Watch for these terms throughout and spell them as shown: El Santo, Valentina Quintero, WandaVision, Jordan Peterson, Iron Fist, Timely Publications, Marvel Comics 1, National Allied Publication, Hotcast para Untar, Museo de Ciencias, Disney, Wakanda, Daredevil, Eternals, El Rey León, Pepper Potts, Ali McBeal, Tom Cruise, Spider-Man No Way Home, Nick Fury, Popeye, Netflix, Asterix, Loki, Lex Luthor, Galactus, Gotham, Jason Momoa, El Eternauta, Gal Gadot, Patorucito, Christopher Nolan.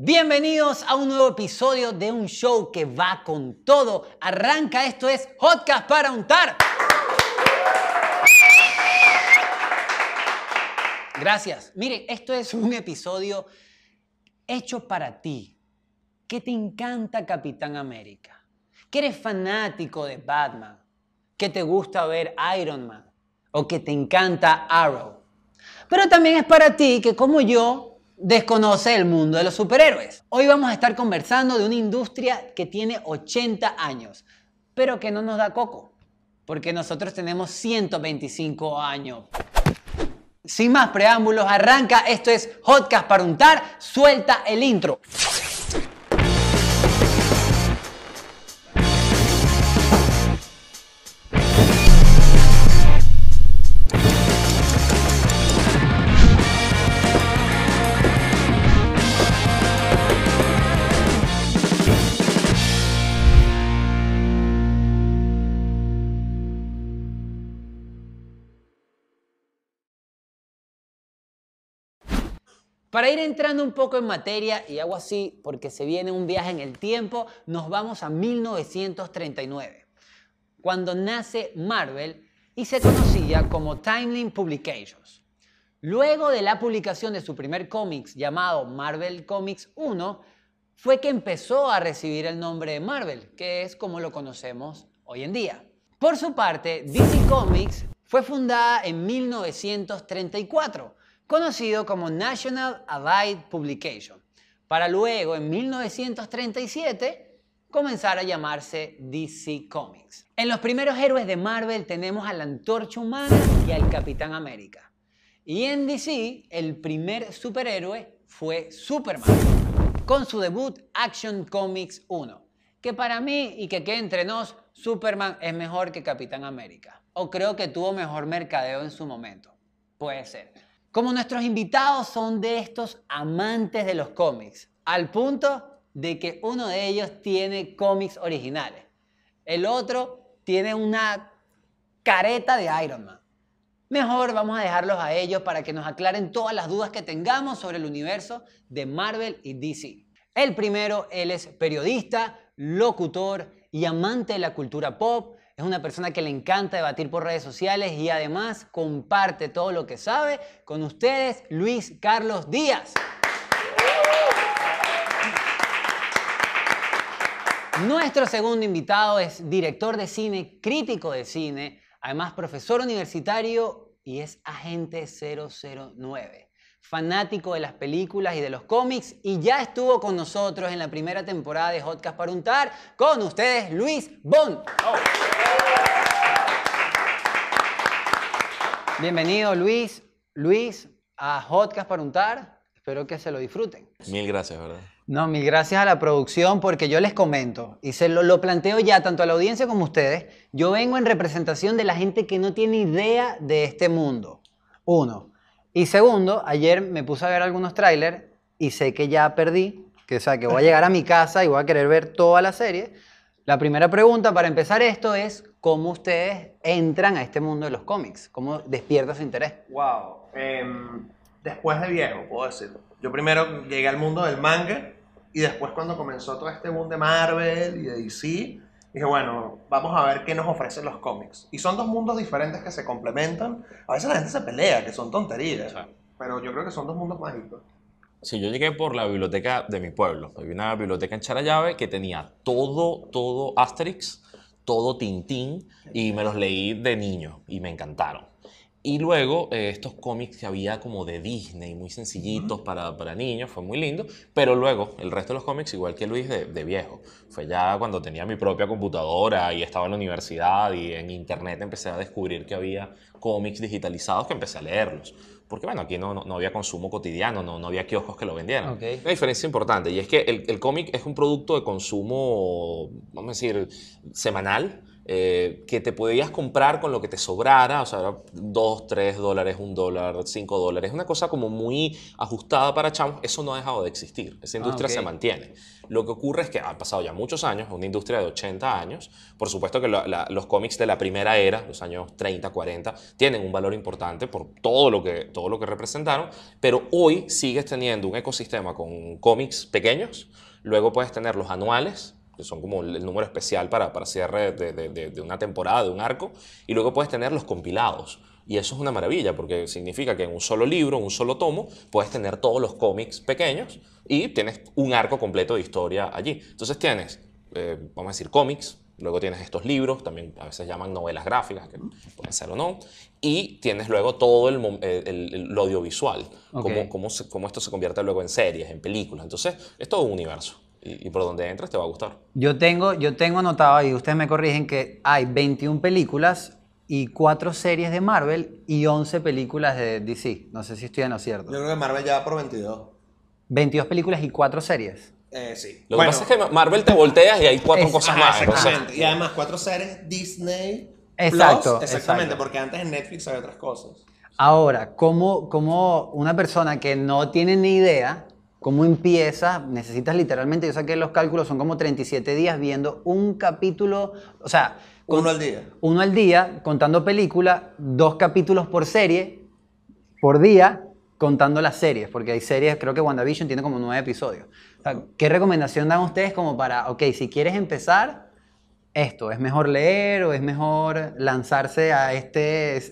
Bienvenidos a un nuevo episodio de un show que va con todo. Arranca, esto es Hotcast para Untar. Gracias. Miren, esto es un episodio hecho para ti, que te encanta Capitán América, que eres fanático de Batman, que te gusta ver Iron Man o que te encanta Arrow. Pero también es para ti que, como yo, desconoce el mundo de los superhéroes. Hoy vamos a estar conversando de una industria que tiene 80 años, pero que no nos da coco, porque nosotros tenemos 125 años. Sin más preámbulos, arranca, esto es Hotcast para Untar, suelta el intro. Para ir entrando un poco en materia, y hago así porque se viene un viaje en el tiempo, nos vamos a 1939, cuando nace Marvel y se conocía como Timely Publications. Luego de la publicación de su primer cómic llamado Marvel Comics 1, fue que empezó a recibir el nombre de Marvel, que es como lo conocemos hoy en día. Por su parte, DC Comics fue fundada en 1934, conocido como National Allied Publication, para luego, en 1937, comenzar a llamarse DC Comics. En los primeros héroes de Marvel tenemos a la Antorcha Humana y al Capitán América. Y en DC, el primer superhéroe fue Superman, con su debut Action Comics 1, que para mí, y que quede entre nos, Superman es mejor que Capitán América. O creo que tuvo mejor mercadeo en su momento. Puede ser. Como nuestros invitados son de estos amantes de los cómics, al punto de que uno de ellos tiene cómics originales, el otro tiene una careta de Iron Man. Mejor vamos a dejarlos a ellos para que nos aclaren todas las dudas que tengamos sobre el universo de Marvel y DC. El primero, él es periodista, locutor y amante de la cultura pop. Es una persona que le encanta debatir por redes sociales y además comparte todo lo que sabe. Con ustedes, Luis Carlos Díaz. Nuestro segundo invitado es director de cine, crítico de cine, además profesor universitario y es agente 009. Fanático de las películas y de los cómics, y ya estuvo con nosotros en la primera temporada de Hotcast para Untar. Con ustedes, Luis Bond. Bienvenido, Luis, a Hotcast para Untar. Espero que se lo disfruten. Mil gracias, ¿verdad? No, mil gracias a la producción, porque yo les comento, y se lo planteo ya tanto a la audiencia como a ustedes, yo vengo en representación de la gente que no tiene idea de este mundo. Uno. Y segundo, ayer me puse a ver algunos trailers y sé que ya perdí, que voy a llegar a mi casa y voy a querer ver toda la serie. La primera pregunta para empezar esto es, ¿cómo ustedes entran a este mundo de los cómics? ¿Cómo despierta su interés? Wow, después de viejo, puedo decirlo. Yo primero llegué al mundo del manga y después, cuando comenzó todo este boom de Marvel y de DC, dije, bueno, vamos a ver qué nos ofrecen los cómics. Y son dos mundos diferentes que se complementan. A veces la gente se pelea, que son tonterías, pero yo creo que son dos mundos mágicos. Sí, yo llegué por la biblioteca de mi pueblo. Había una biblioteca en Charallave que tenía todo Asterix, todo Tintín, y me los leí de niño y me encantaron. Y luego estos cómics que había como de Disney, muy sencillitos para niños, fue muy lindo. Pero luego el resto de los cómics, igual que Luis de viejo, fue ya cuando tenía mi propia computadora y estaba en la universidad y en internet empecé a descubrir que había cómics digitalizados, que empecé a leerlos. Porque bueno, aquí no había consumo cotidiano, no había kioscos que lo vendieran. Okay. Una diferencia importante, y es que el cómic es un producto de consumo, vamos a decir, semanal. que te podías comprar con lo que te sobrara, o sea, 2, 3 dólares, 1 dólar, 5 dólares, una cosa como muy ajustada para chavos. Eso no ha dejado de existir, esa industria se mantiene. Lo que ocurre es que han pasado ya muchos años, una industria de 80 años, por supuesto que los cómics de la primera era, los años 30, 40, tienen un valor importante por todo lo que representaron, pero hoy sigues teniendo un ecosistema con cómics pequeños, luego puedes tener los anuales, que son como el número especial para cierre de una temporada, de un arco, y luego puedes tener los compilados. Y eso es una maravilla, porque significa que en un solo libro, un solo tomo, puedes tener todos los cómics pequeños y tienes un arco completo de historia allí. Entonces tienes, vamos a decir, cómics, luego tienes estos libros, también a veces llaman novelas gráficas, que pueden ser o no, y tienes luego todo el audiovisual, cómo esto se convierte luego en series, en películas. Entonces es todo un universo. Y por donde entres te va a gustar. Yo tengo anotado ahí, ustedes me corrigen, que hay 21 películas y 4 series de Marvel y 11 películas de DC. No sé si estoy en lo cierto. Yo creo que Marvel ya va por 22. 22 películas y 4 series. Sí. Lo que pasa es que Marvel te volteas y hay 4 cosas más. Exactamente. Y además 4 series Disney Plus. Exactamente, porque antes en Netflix había otras cosas. Ahora, como una persona que no tiene ni idea... ¿Cómo empiezas? Necesitas literalmente, yo saqué los cálculos, son como 37 días viendo un capítulo, o sea... Uno al día. Uno al día, contando películas, 2 capítulos por serie, por día, contando las series, porque hay series, creo que WandaVision tiene como 9 episodios. O sea, ¿qué recomendación dan ustedes como para, ok, si quieres empezar esto, ¿es mejor leer o es mejor lanzarse a este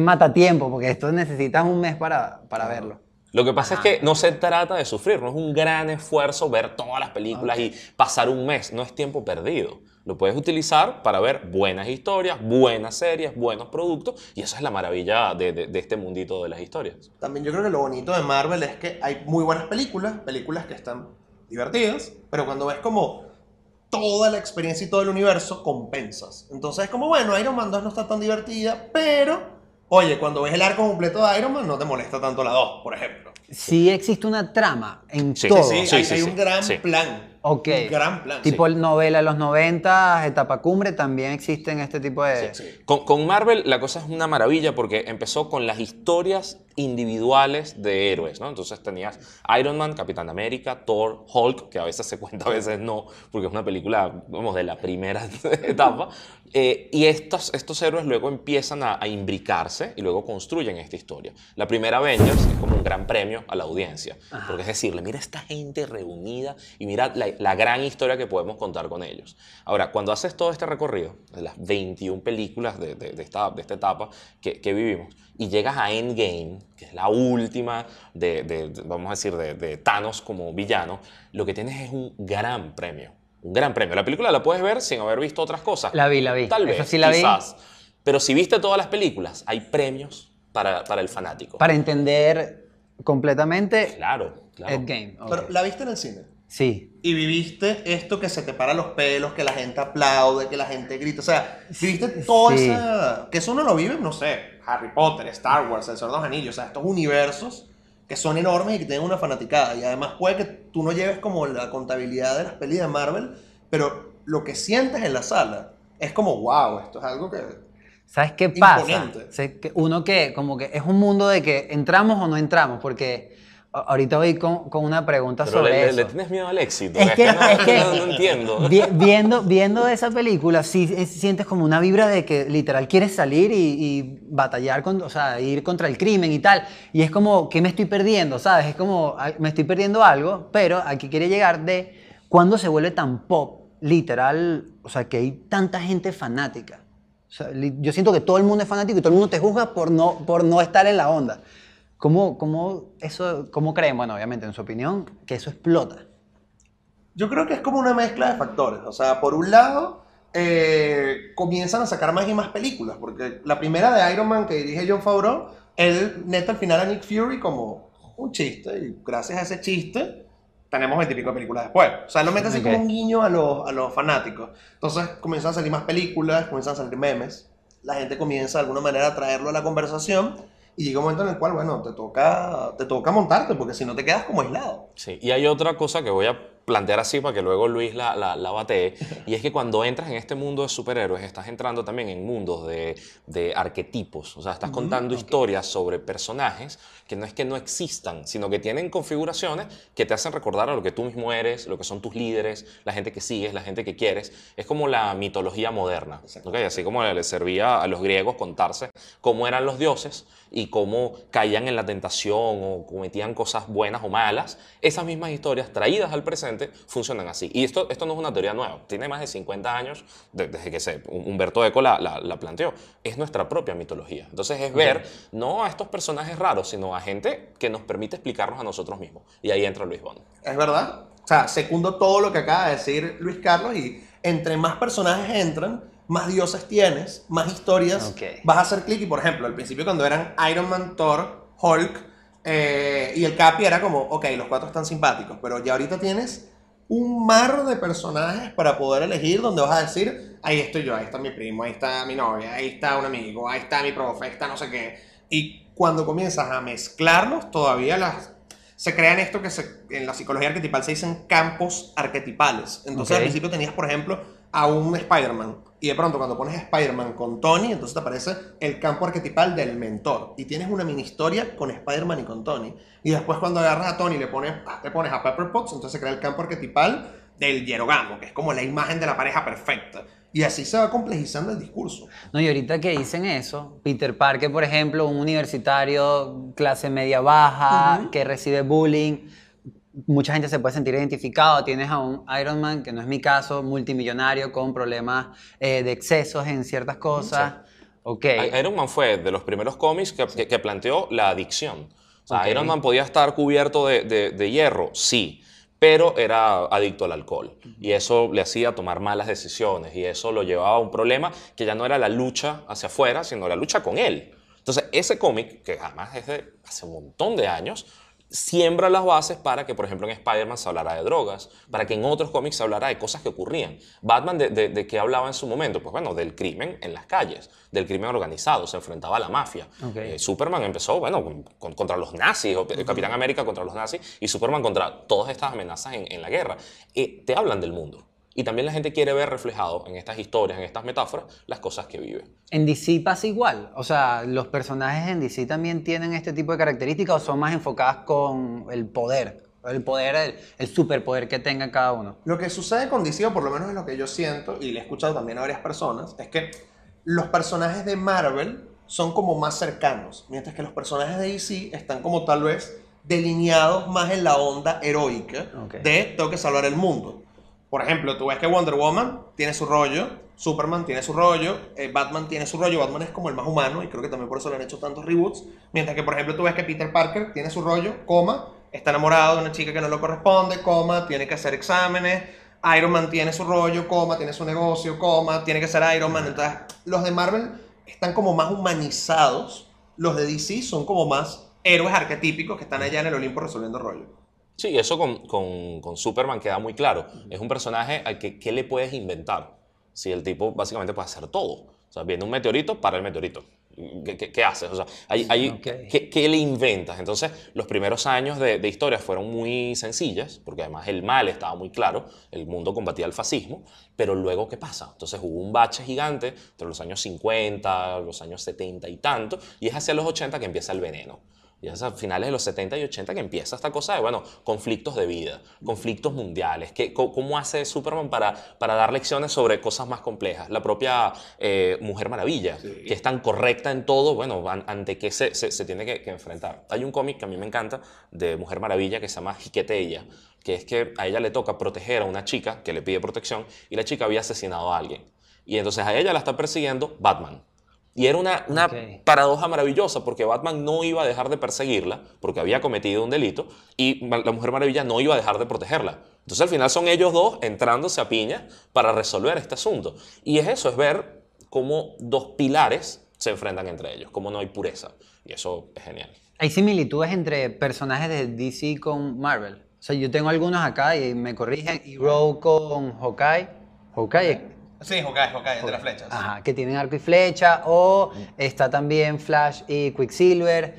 matatiempo? Porque esto necesitas un mes para verlo. Lo que pasa es que no se trata de sufrir, no es un gran esfuerzo ver todas las películas y pasar un mes, no es tiempo perdido. Lo puedes utilizar para ver buenas historias, buenas series, buenos productos, y esa es la maravilla de este mundito de las historias. También yo creo que lo bonito de Marvel es que hay muy buenas películas, películas que están divertidas, pero cuando ves como toda la experiencia y todo el universo, compensas. Entonces es como, bueno, Iron Man 2 no está tan divertida, pero... Oye, cuando ves el arco completo de Iron Man, no te molesta tanto la 2, por ejemplo. Sí existe una trama en todo. Sí, hay un gran plan. Ok. Un gran plan. Tipo novela los 90, etapa cumbre, también existen este tipo de... Sí. Con Marvel la cosa es una maravilla porque empezó con las historias individuales de héroes, ¿no? Entonces tenías Iron Man, Capitán América, Thor, Hulk, que a veces se cuenta, a veces no, porque es una película, vamos, de la primera etapa. Y estos héroes luego empiezan a imbricarse y luego construyen esta historia. La primera Avengers es como un gran premio a la audiencia, porque es decirle, mira esta gente reunida y mira la gran historia que podemos contar con ellos. Ahora, cuando haces todo este recorrido, de las 21 películas de esta etapa que vivimos, y llegas a Endgame, que es la última de Thanos como villano, lo que tienes es un gran premio. Un gran premio. La película la puedes ver sin haber visto otras cosas. La vi. Tal vez, sí la quizás. Vi. Pero si viste todas las películas, hay premios para el fanático. Para entender completamente Endgame. Okay. Pero la viste en el cine. Sí. Y viviste esto que se te para los pelos, que la gente aplaude, que la gente grita. O sea, viviste toda esa... Que eso uno lo vive, no sé, Harry Potter, Star Wars, El Señor de los Anillos. O sea, estos universos que son enormes y que tienen una fanaticada. Y además puede que tú no lleves como la contabilidad de las pelis de Marvel, pero lo que sientes en la sala es como, wow, esto es algo que... ¿Sabes qué pasa? Uno que como que es un mundo de que entramos o no entramos, porque ahorita voy con una pregunta pero sobre eso. ¿Le tienes miedo al éxito? Es que no entiendo. Viendo esa película, sí sientes como una vibra de que literal quieres salir y batallar, o sea, ir contra el crimen y tal. Y es como, ¿qué me estoy perdiendo? ¿Sabes? Es como, me estoy perdiendo algo, pero aquí quiere llegar de cuándo se vuelve tan pop, literal, o sea, que hay tanta gente fanática. O sea, yo siento que todo el mundo es fanático y todo el mundo te juzga por no estar en la onda. ¿Cómo creen? Bueno, obviamente, en su opinión, que eso explota. Yo creo que es como una mezcla de factores. O sea, por un lado, comienzan a sacar más y más películas. Porque la primera de Iron Man que dirige Jon Favreau, él neta al final a Nick Fury como un chiste. Y gracias a ese chiste, tenemos 20 y pico películas después. O sea, lo mete así como un guiño a los fanáticos. Entonces, comienzan a salir más películas, comienzan a salir memes. La gente comienza de alguna manera a traerlo a la conversación. Y llega un momento en el cual, bueno, te toca montarte, porque si no te quedas como aislado. Sí, y hay otra cosa que voy a plantear así para que luego Luis la batee, y es que cuando entras en este mundo de superhéroes estás entrando también en mundos de arquetipos, o sea, estás contando historias sobre personajes que no existan, sino que tienen configuraciones que te hacen recordar a lo que tú mismo eres, lo que son tus líderes, la gente que sigues, la gente que quieres. Es como la mitología moderna, ¿okay? Así como le servía a los griegos contarse cómo eran los dioses y cómo caían en la tentación o cometían cosas buenas o malas, esas mismas historias traídas al presente funcionan así. Y esto no es una teoría nueva, tiene más de 50 años desde que Umberto Eco la planteó. Es nuestra propia mitología. Entonces es ver no a estos personajes raros, sino a gente que nos permite explicarnos a nosotros mismos. Y ahí entra Luis Bond. Es verdad. O sea, secundo todo lo que acaba de decir Luis Carlos, y entre más personajes entran, más dioses tienes, más historias, vas a hacer clic. Y por ejemplo, al principio cuando eran Iron Man, Thor, Hulk y el Capi, era como, ok, los cuatro están simpáticos, pero ya ahorita tienes un mar de personajes para poder elegir, donde vas a decir, ahí estoy yo, ahí está mi primo, ahí está mi novia, ahí está un amigo, ahí está mi profe, ahí está no sé qué. Y cuando comienzas a mezclarlos, todavía se crean esto que en la psicología arquetipal se dicen campos arquetipales. Entonces al principio tenías, por ejemplo, a un Spider-Man, y de pronto cuando pones Spider-Man con Tony, entonces te aparece el campo arquetipal del mentor, y tienes una mini historia con Spider-Man y con Tony. Y después cuando agarras a Tony y le pones a Pepper Potts, entonces se crea el campo arquetipal del hierogamo, que es como la imagen de la pareja perfecta. Y así se va complejizando el discurso. No, y ahorita que dicen eso, Peter Parker, por ejemplo, un universitario clase media baja, que recibe bullying, mucha gente se puede sentir identificado. Tienes a un Iron Man, que no es mi caso, multimillonario con problemas de excesos en ciertas cosas. Iron Man fue de los primeros cómics que planteó la adicción. O sea, Iron Man podía estar cubierto de hierro, sí, pero era adicto al alcohol, y eso le hacía tomar malas decisiones, y eso lo llevaba a un problema que ya no era la lucha hacia afuera, sino la lucha con él. Entonces ese cómic, que además es de hace un montón de años, siembra las bases para que, por ejemplo, en Spider-Man se hablara de drogas, para que en otros cómics se hablara de cosas que ocurrían. Batman, ¿de qué hablaba en su momento? Pues bueno, del crimen en las calles, del crimen organizado, se enfrentaba a la mafia. Superman empezó, bueno, contra los nazis, Capitán América contra los nazis, y Superman contra todas estas amenazas en la guerra. Te hablan del mundo. Y también la gente quiere ver reflejado en estas historias, en estas metáforas, las cosas que vive. ¿En DC pasa igual? O sea, ¿los personajes en DC también tienen este tipo de características o son más enfocadas con el poder? El superpoder que tenga cada uno. Lo que sucede con DC, o por lo menos es lo que yo siento, y le he escuchado también a varias personas, es que los personajes de Marvel son como más cercanos, mientras que los personajes de DC están como tal vez delineados más en la onda heroica de tengo que salvar el mundo. Por ejemplo, tú ves que Wonder Woman tiene su rollo, Superman tiene su rollo, Batman tiene su rollo. Batman es como el más humano, y creo que también por eso le han hecho tantos reboots. Mientras que, por ejemplo, tú ves que Peter Parker tiene su rollo, está enamorado de una chica que no le corresponde, tiene que hacer exámenes. Iron Man tiene su rollo, tiene su negocio, tiene que ser Iron Man. Entonces, los de Marvel están como más humanizados, los de DC son como más héroes arquetípicos que están allá en el Olimpo resolviendo rollo. Sí, eso con Superman queda muy claro. Es un personaje al que ¿qué le puedes inventar? Si el tipo básicamente puede hacer todo. O sea, viene un meteorito, para el meteorito. ¿Qué haces? O sea, ¿qué le inventas? Entonces, los primeros años de historias fueron muy sencillas, porque además el mal estaba muy claro, el mundo combatía el fascismo, pero luego, ¿qué pasa? Entonces hubo un bache gigante entre los años 50, los años 70 y tanto, y es hacia los 80 que empieza el veneno. Y es a finales de los 70 y 80 que empieza esta cosa de, bueno, conflictos de vida, conflictos mundiales. ¿Cómo hace Superman para dar lecciones sobre cosas más complejas? La propia Mujer Maravilla, que es tan correcta en todo, bueno, ante qué se tiene que enfrentar. Hay un cómic que a mí me encanta de Mujer Maravilla que se llama Jiquetella, que es que a ella le toca proteger a una chica que le pide protección, y la chica había asesinado a alguien. Y entonces a ella la está persiguiendo Batman. Y era una paradoja maravillosa, porque Batman no iba a dejar de perseguirla porque había cometido un delito, y la Mujer Maravilla no iba a dejar de protegerla. Entonces al final son ellos dos entrándose a piña para resolver este asunto. Y es eso, es ver cómo dos pilares se enfrentan entre ellos, cómo no hay pureza. Y eso es genial. ¿Hay similitudes entre personajes de DC con Marvel? O sea, yo tengo algunos acá y me corrigen. Y Rogue con Hawkeye. Sí, Hawkeye, de las flechas. Ajá, que tienen arco y flecha, o está también Flash y Quicksilver.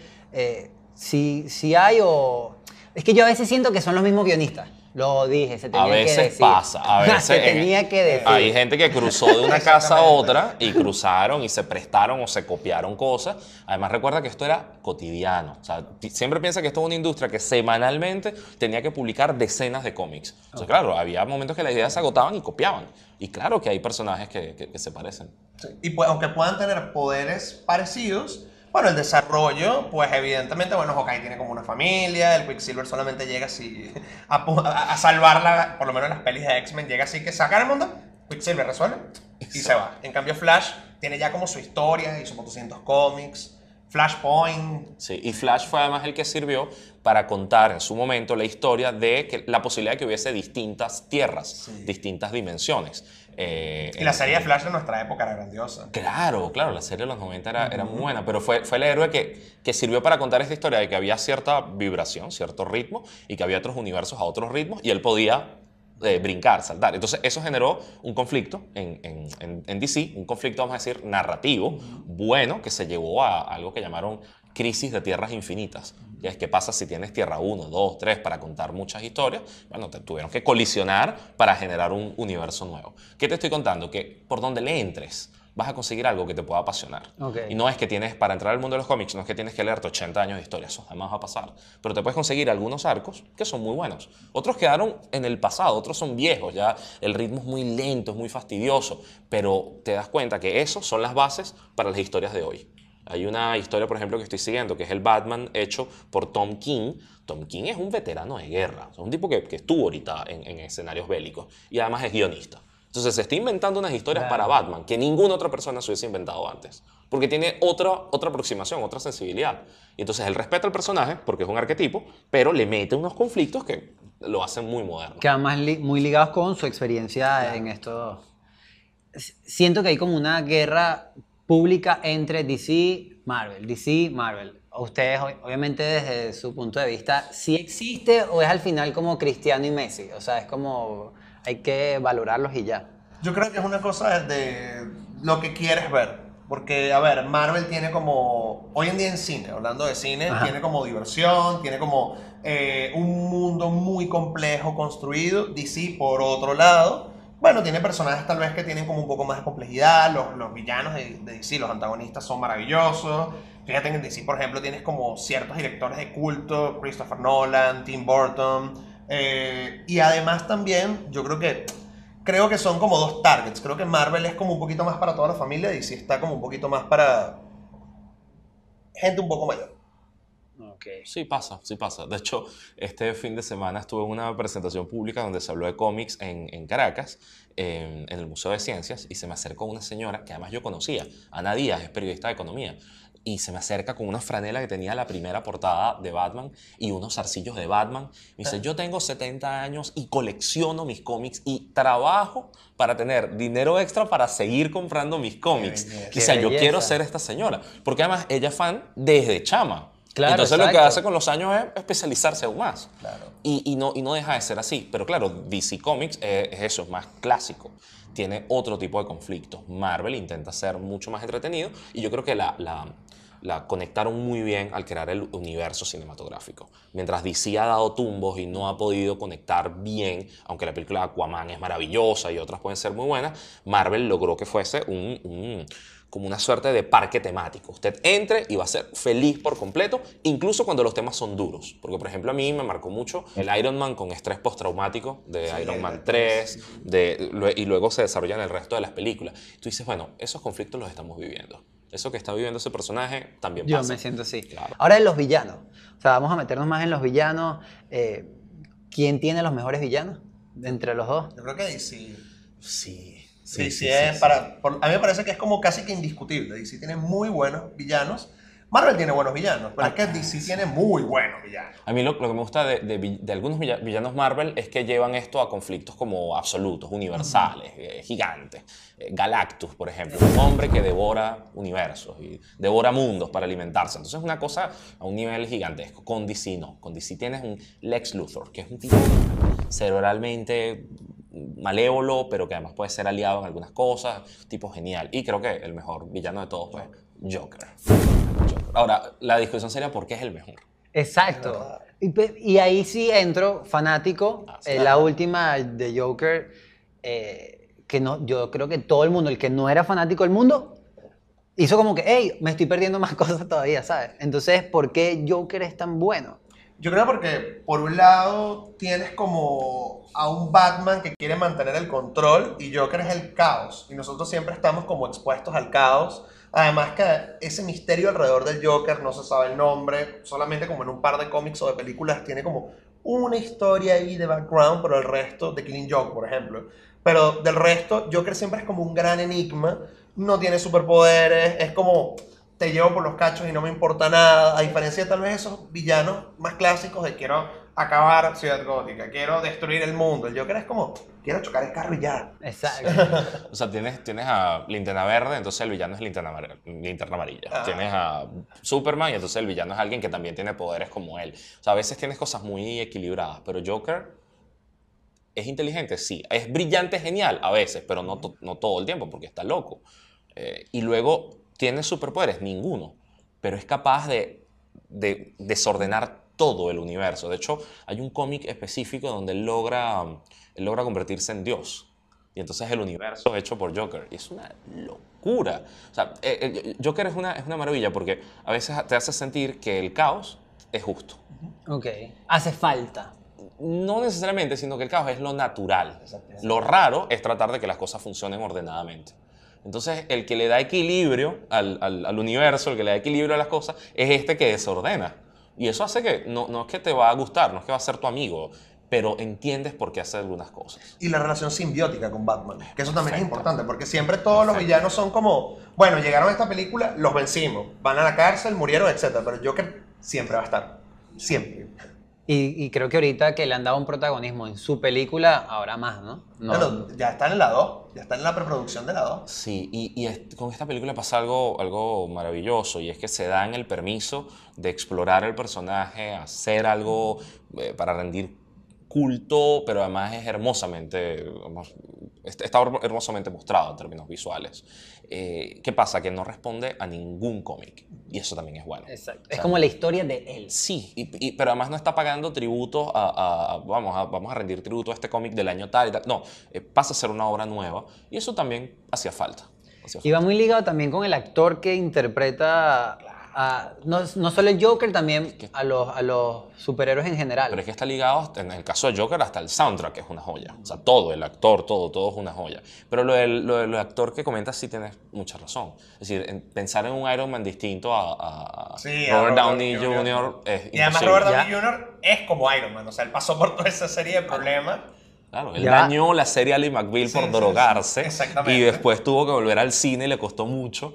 Sí hay, o... Es que yo a veces siento que son los mismos guionistas. Lo dije, se tenía que decir. A veces pasa, a veces se tenía que decir. Hay gente que cruzó de una casa a otra y cruzaron y se prestaron o se copiaron cosas. Además, recuerda que esto era cotidiano. O sea, siempre piensa que esto es una industria que semanalmente tenía que publicar decenas de cómics. Okay. O sea, claro, había momentos que las ideas se agotaban y copiaban. Y claro que hay personajes que se parecen. Sí. Y pues, aunque puedan tener poderes parecidos, bueno, el desarrollo, pues evidentemente, bueno, Hawkeye tiene como una familia, el Quicksilver solamente llega así a salvarla, por lo menos en las pelis de X-Men, llega así que saca el mundo, Quicksilver resuelve y se va. En cambio Flash tiene ya como su historia y sus 800 cómics, Flashpoint. Sí, y Flash fue además el que sirvió para contar en su momento la historia de que, la posibilidad de que hubiese distintas tierras, sí, distintas dimensiones. Y la serie de Flash de nuestra época era grandiosa. Claro, claro, la serie de los 90 era muy buena, pero fue el héroe que sirvió para contar esta historia de que había cierta vibración, cierto ritmo, y que había otros universos a otros ritmos, y él podía brincar, saltar. Entonces eso generó un conflicto en DC, un conflicto, vamos a decir, narrativo, bueno, que se llevó a algo que llamaron crisis de tierras infinitas. Y es, ¿qué pasa si tienes tierra 1, 2, 3 para contar muchas historias? Bueno, te tuvieron que colisionar para generar un universo nuevo. ¿Qué te estoy contando? Que por donde le entres vas a conseguir algo que te pueda apasionar. Okay. Y no es que tienes, para entrar al mundo de los cómics, no es que tienes que leerte 80 años de historia, eso jamás va a pasar. Pero te puedes conseguir algunos arcos que son muy buenos. Otros quedaron en el pasado, otros son viejos, ya el ritmo es muy lento, es muy fastidioso. Pero te das cuenta que eso son las bases para las historias de hoy. Hay una historia, por ejemplo, que estoy siguiendo, que es el Batman hecho por Tom King. Tom King es un veterano de guerra, es un tipo que estuvo ahorita en escenarios bélicos y además es guionista. Entonces se está inventando unas historias para Batman que ninguna otra persona se hubiese inventado antes, porque tiene otra aproximación, otra sensibilidad. Y entonces él respeta al personaje porque es un arquetipo, pero le mete unos conflictos que lo hacen muy moderno. Que además muy ligados con su experiencia en esto. Siento que hay como una guerra pública entre DC, Marvel, DC, Marvel. Ustedes, obviamente, desde su punto de vista, ¿sí existe o es al final como Cristiano y Messi? O sea, es como hay que valorarlos y ya. Yo creo que es una cosa de lo que quieres ver. Porque, a ver, Marvel tiene como, hoy en día en cine, hablando de cine, tiene como diversión, tiene como un mundo muy complejo construido. DC, por otro lado, bueno, tiene personajes tal vez que tienen como un poco más de complejidad, los villanos de DC, los antagonistas son maravillosos. Fíjate que en DC, por ejemplo, tienes como ciertos directores de culto, Christopher Nolan, Tim Burton, y además también yo creo que son como dos targets. Creo que Marvel es como un poquito más para toda la familia, DC está como un poquito más para gente un poco mayor. Okay. Sí pasa, sí pasa. De hecho, este fin de semana estuve en una presentación pública donde se habló de cómics en Caracas, en el Museo de Ciencias, y se me acercó una señora que además yo conocía, Ana Díaz, es periodista de economía, y se me acerca con una franela que tenía la primera portada de Batman y unos zarcillos de Batman. Me dice, yo tengo 70 años y colecciono mis cómics y trabajo para tener dinero extra para seguir comprando mis cómics. Quizá yo quiero ser esta señora, porque además ella es fan desde chama. Claro, entonces exacto, lo que hace con los años es especializarse aún más. Claro. Y no deja de ser así. Pero claro, DC Comics es eso, es más clásico. Tiene otro tipo de conflictos. Marvel intenta ser mucho más entretenido y yo creo que la conectaron muy bien al crear el universo cinematográfico. Mientras DC ha dado tumbos y no ha podido conectar bien, aunque la película de Aquaman es maravillosa y otras pueden ser muy buenas, Marvel logró que fuese como una suerte de parque temático. Usted entre y va a ser feliz por completo, incluso cuando los temas son duros. Porque, por ejemplo, a mí me marcó mucho el Iron Man con estrés postraumático de Iron Man 3, y luego se desarrollan el resto de las películas. Tú dices, bueno, esos conflictos los estamos viviendo. Eso que está viviendo ese personaje también pasa. Yo me siento así. Claro. Ahora en los villanos. O sea, vamos a meternos más en los villanos. ¿Quién tiene los mejores villanos entre los dos? Yo creo que DC. Sí. A mí me parece que es como casi que indiscutible. DC tiene muy buenos villanos. Marvel tiene buenos villanos, pero es que DC tiene muy buenos villanos. A mí lo que me gusta de algunos villanos Marvel es que llevan esto a conflictos como absolutos, universales, gigantes. Galactus, por ejemplo, un hombre que devora universos y devora mundos para alimentarse. Entonces es una cosa a un nivel gigantesco. Con DC no. Con DC tienes un Lex Luthor, que es un tipo cerebralmente malévolo, pero que además puede ser aliado en algunas cosas, tipo genial. Y creo que el mejor villano de todos fue Joker. Ahora, la discusión sería por qué es el mejor. Exacto. Y ahí sí entro fanático. La última de Joker, que no, yo creo que todo el mundo, el que no era fanático del mundo, hizo como que, hey, me estoy perdiendo más cosas todavía, ¿sabes? Entonces, ¿por qué Joker es tan bueno? Yo creo porque, por un lado, tienes como a un Batman que quiere mantener el control y Joker es el caos. Y nosotros siempre estamos como expuestos al caos. Además que ese misterio alrededor del Joker, no se sabe el nombre, solamente como en un par de cómics o de películas tiene como una historia ahí de background, pero el resto, de Killing Joke, por ejemplo. Pero del resto, Joker siempre es como un gran enigma, no tiene superpoderes, es como... te llevo por los cachos y no me importa nada, a diferencia de tal vez esos villanos más clásicos de quiero acabar Ciudad Gótica, quiero destruir el mundo. El Joker es como, quiero chocar el carro y ya. Exacto. O sea, tienes a Linterna Verde, entonces el villano es Linterna Amarilla. Ah. Tienes a Superman y entonces el villano es alguien que también tiene poderes como él. O sea, a veces tienes cosas muy equilibradas, pero Joker... ¿es inteligente? Sí. ¿Es brillante? Genial, a veces, pero no todo el tiempo porque está loco. Y luego... ¿tiene superpoderes? Ninguno, pero es capaz de desordenar todo el universo. De hecho, hay un cómic específico donde él logra convertirse en Dios. Y entonces el universo hecho por Joker. Y es una locura. O sea, Joker es una maravilla porque a veces te hace sentir que el caos es justo. Ok. Hace falta. No necesariamente, sino que el caos es lo natural. Lo raro es tratar de que las cosas funcionen ordenadamente. Entonces, el que le da equilibrio al universo, el que le da equilibrio a las cosas, es este que desordena. Y eso hace que, no es que te va a gustar, no es que va a ser tu amigo, pero entiendes por qué hace algunas cosas. Y la relación simbiótica con Batman, que eso también es importante, porque siempre todos los villanos son como, bueno, llegaron a esta película, los vencimos, van a la cárcel, murieron, etc. Pero el Joker siempre va a estar, siempre. Y creo que ahorita que le han dado un protagonismo en su película, ahora más, ¿no? Claro, ya está en la 2, ya está en la preproducción de la 2. Sí, y con esta película pasa algo maravilloso, y es que se dan el permiso de explorar el personaje, hacer algo para rendir culto, pero además es hermosamente mostrado en términos visuales. ¿Qué pasa? Que no responde a ningún cómic. Y eso también es bueno. Exacto. O sea, es como la historia de él. Sí, pero además no está pagando tributo vamos a rendir tributo a este cómic del año tal y tal. No, pasa a ser una obra nueva. Y eso también hacía falta. Y va muy ligado también con el actor que interpreta... no solo el Joker, también es que, a los superhéroes en general. Pero es que está ligado, en el caso de Joker, hasta el soundtrack es una joya. O sea, todo, el actor, todo es una joya. Pero lo del actor que comentas sí tienes mucha razón. Es decir, pensar en un Iron Man distinto a Robert Downey Jr. Es imposible. Y además Robert Downey Jr. es como Iron Man. O sea, él pasó por toda esa serie de problemas. Claro, él dañó la serie Ali McBeal por drogarse. Exactamente. Y después tuvo que volver al cine y le costó mucho.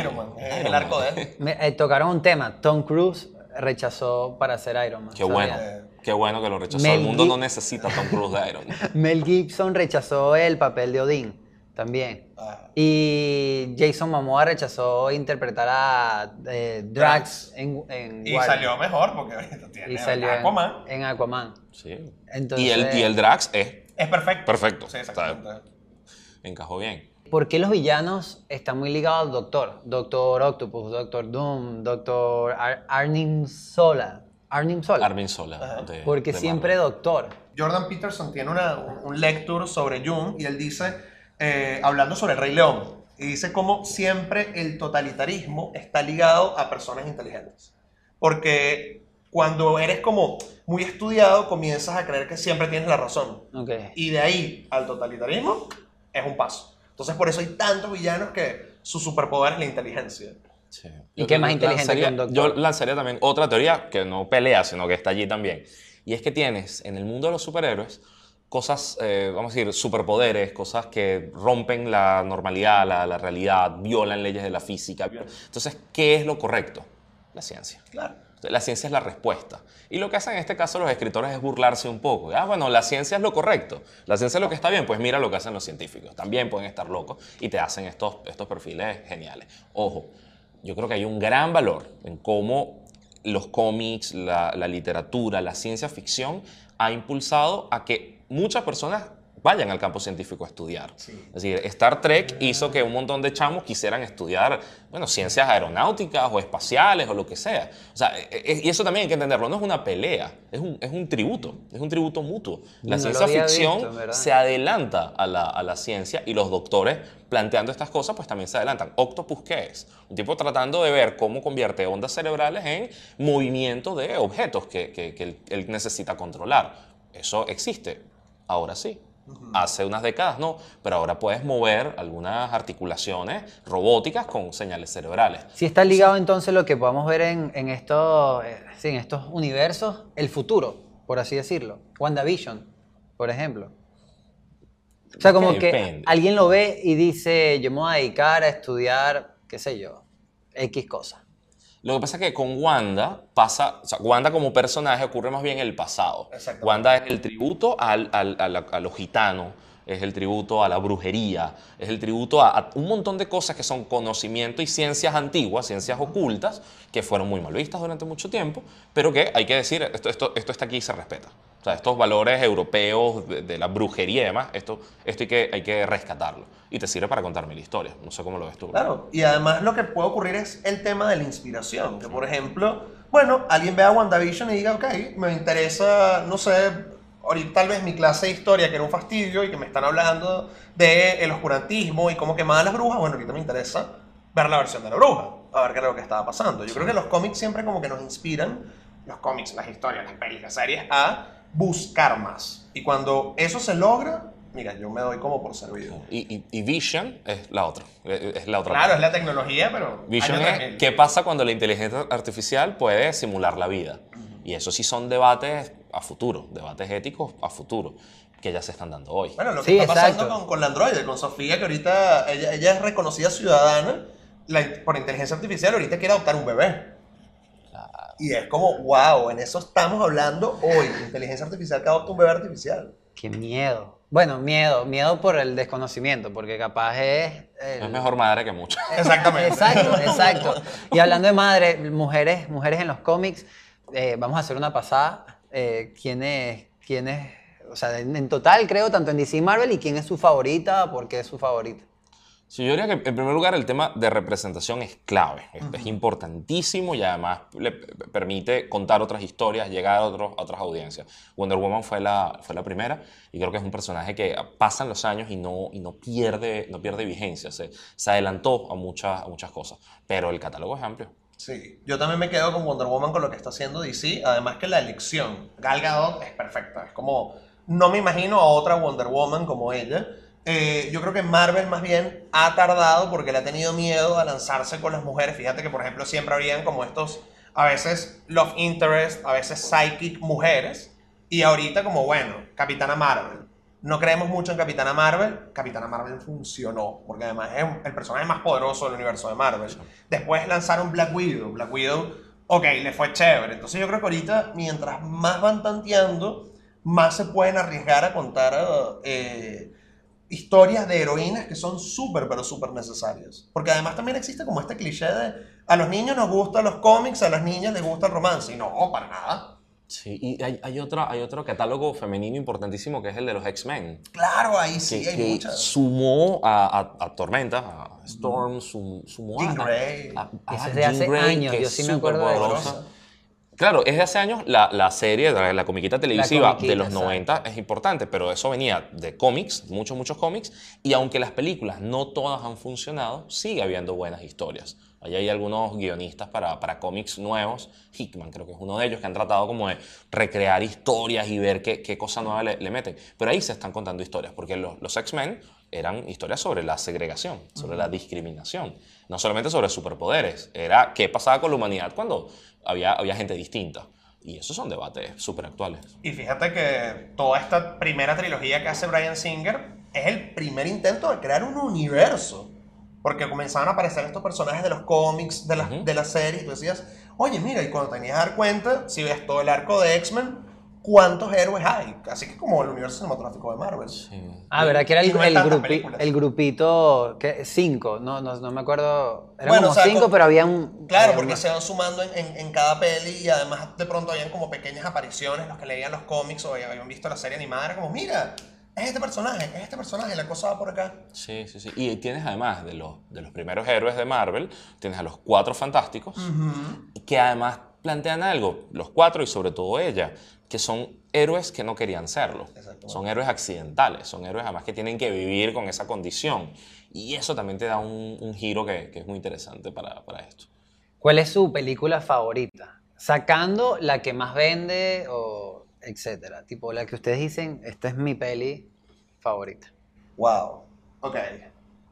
Iron Man, el arco de él. Tocaron un tema. Tom Cruise rechazó para ser Iron Man. Qué bueno que lo rechazó. El mundo no necesita a Tom Cruise de Iron Man. Mel Gibson rechazó el papel de Odín también. Y Jason Momoa rechazó interpretar a Drax en y Guardian. Salió mejor porque ahorita tiene Aquaman. En Aquaman. Sí. Entonces, y el Drax es perfecto. Perfecto. Sí, exactamente. O sea, encajó bien. ¿Por qué los villanos están muy ligados al Doctor? Doctor Octopus, Doctor Doom, Doctor Arnim Sola. Porque siempre Marvel. Doctor. Jordan Peterson tiene un lecture sobre Jung y él dice... hablando sobre el Rey León, y dice cómo siempre el totalitarismo está ligado a personas inteligentes. Porque cuando eres como muy estudiado, comienzas a creer que siempre tienes la razón. Okay. Y de ahí al totalitarismo es un paso. Entonces por eso hay tantos villanos que su superpoder es la inteligencia. Sí. ¿Y qué más inteligente que un doctor? Yo lanzaría también otra teoría que no pelea, sino que está allí también. Y es que tienes en el mundo de los superhéroes cosas, vamos a decir, superpoderes, cosas que rompen la normalidad, la realidad, violan leyes de la física. Entonces, ¿qué es lo correcto? La ciencia. Claro. La ciencia es la respuesta. Y lo que hacen en este caso los escritores es burlarse un poco. Ah, bueno, la ciencia es lo correcto. La ciencia es lo que está bien. Pues mira lo que hacen los científicos. También pueden estar locos y te hacen estos perfiles geniales. Ojo, yo creo que hay un gran valor en cómo los cómics, la literatura, la ciencia ficción ha impulsado a que muchas personas vayan al campo científico a estudiar. Sí. Es decir, Star Trek hizo que un montón de chamos quisieran estudiar, bueno, ciencias aeronáuticas o espaciales o lo que sea. O sea, y eso también hay que entenderlo, no es una pelea, es un tributo mutuo. La ciencia ficción se adelanta a la ciencia, y los doctores planteando estas cosas pues también se adelantan. Octopus, ¿qué es? Un tipo tratando de ver cómo convierte ondas cerebrales en movimiento de objetos que él necesita controlar. Eso existe, ahora sí. Hace unas décadas no, pero ahora puedes mover algunas articulaciones robóticas con señales cerebrales. Sí, está ligado entonces lo que podamos ver en estos universos, el futuro, por así decirlo. WandaVision, por ejemplo. O sea, como que alguien lo ve y dice, yo me voy a dedicar a estudiar, qué sé yo, X cosas. Lo que pasa es que con Wanda pasa, o sea, Wanda como personaje ocurre más bien en el pasado. Wanda es el tributo a los gitanos, es el tributo a la brujería, es el tributo a un montón de cosas que son conocimiento y ciencias antiguas, ciencias ocultas, que fueron muy mal vistas durante mucho tiempo, pero que hay que decir, esto está aquí y se respeta. O sea, estos valores europeos de la brujería y demás, esto hay que rescatarlo. Y te sirve para contarme la historia. No sé cómo lo ves tú. Claro, y además lo que puede ocurrir es el tema de la inspiración. Que por ejemplo, bueno, alguien vea WandaVision y diga, ok, me interesa, no sé, ahorita tal vez mi clase de historia que era un fastidio y que me están hablando del oscurantismo y cómo quemaban las brujas. Bueno, ahorita me interesa ver la versión de la bruja, a ver qué era lo que estaba pasando. Yo creo que los cómics siempre como que nos inspiran, los cómics, las historias, las pelis, las series, a buscar más. Y cuando eso se logra, mira, yo me doy como por servido. Y Vision es la otra. Claro, es la tecnología, pero... Vision es qué pasa cuando la inteligencia artificial puede simular la vida. Y eso sí son debates a futuro, debates éticos a futuro, que ya se están dando hoy. Bueno, lo que está pasando con la androide, con Sofía, que ahorita ella es reconocida ciudadana por inteligencia artificial, ahorita quiere adoptar un bebé. Y es como, wow, en eso estamos hablando hoy. Inteligencia artificial que adopta un bebé artificial. ¡Qué miedo! Bueno, miedo por el desconocimiento, porque capaz es... Es mejor madre que mucho. Exactamente. Exacto. Y hablando de madre, mujeres en los cómics, vamos a hacer una pasada. ¿Quién es? O sea, en total, creo, tanto en DC y Marvel, y quién es su favorita, por qué es su favorita. Sí, yo diría que en primer lugar el tema de representación es clave, es importantísimo y además le permite contar otras historias, llegar a otras audiencias. Wonder Woman fue la primera, y creo que es un personaje que pasan los años y no pierde vigencia, se adelantó a muchas cosas, pero el catálogo es amplio. Sí, yo también me quedo con Wonder Woman, con lo que está haciendo DC, además que la elección, Gal Gadot es perfecta, es como, no me imagino a otra Wonder Woman como ella. Yo creo que Marvel más bien ha tardado porque le ha tenido miedo a lanzarse con las mujeres. Fíjate que, por ejemplo, siempre habrían como estos, a veces love interest, a veces psychic mujeres. Y ahorita como, bueno, Capitana Marvel. No creemos mucho en Capitana Marvel. Capitana Marvel funcionó, porque además es el personaje más poderoso del universo de Marvel. Después lanzaron Black Widow. Black Widow, ok, le fue chévere. Entonces yo creo que ahorita, mientras más van tanteando, más se pueden arriesgar a contar... historias de heroínas que son súper, pero súper necesarias. Porque además también existe como este cliché de a los niños nos gustan los cómics, a las niñas les gusta el romance. Y no, para nada. Sí, y hay otro catálogo femenino importantísimo que es el de los X-Men. Claro, ahí sí hay muchas. Sumó a Tormenta, a Storm, sumó a... Jean Grey. Desde hace años, yo sí me acuerdo de eso. Claro, es de hace años la serie, la comiquita televisiva de los 90 es importante, pero eso venía de cómics, muchos cómics, y aunque las películas no todas han funcionado, sigue habiendo buenas historias. Ahí hay algunos guionistas para cómics nuevos, Hickman creo que es uno de ellos, que han tratado como de recrear historias y ver qué cosa nueva le meten. Pero ahí se están contando historias, porque los X-Men eran historias sobre la segregación, sobre la discriminación, no solamente sobre superpoderes, era qué pasaba con la humanidad cuando había gente distinta. Y esos son debates súper actuales. Y fíjate que toda esta primera trilogía que hace Bryan Singer es el primer intento de crear un universo. Porque comenzaban a aparecer estos personajes de los cómics, de las series, y tú decías, oye, mira, y cuando tenías que dar cuenta, si ves todo el arco de X-Men, ¿cuántos héroes hay? Así que como el universo cinematográfico de Marvel. Sí. Ah, ¿verdad? Que era el grupito 5, no me acuerdo, eran bueno, como 5, o sea, pero había un... Claro, porque se van sumando en cada peli, y además de pronto habían como pequeñas apariciones, los que leían los cómics o habían visto la serie animada, era como, mira... es este personaje, la cosa va por acá. Sí, sí, sí. Y tienes además de los primeros héroes de Marvel, tienes a los Cuatro Fantásticos, que además plantean algo, los cuatro y sobre todo ella, que son héroes que no querían serlo. Son héroes accidentales, son héroes además que tienen que vivir con esa condición. Y eso también te da un giro que es muy interesante para esto. ¿Cuál es su película favorita? Sacando la que más vende o etcétera. Tipo la que ustedes dicen, esta es mi peli favorita. Wow. Ok.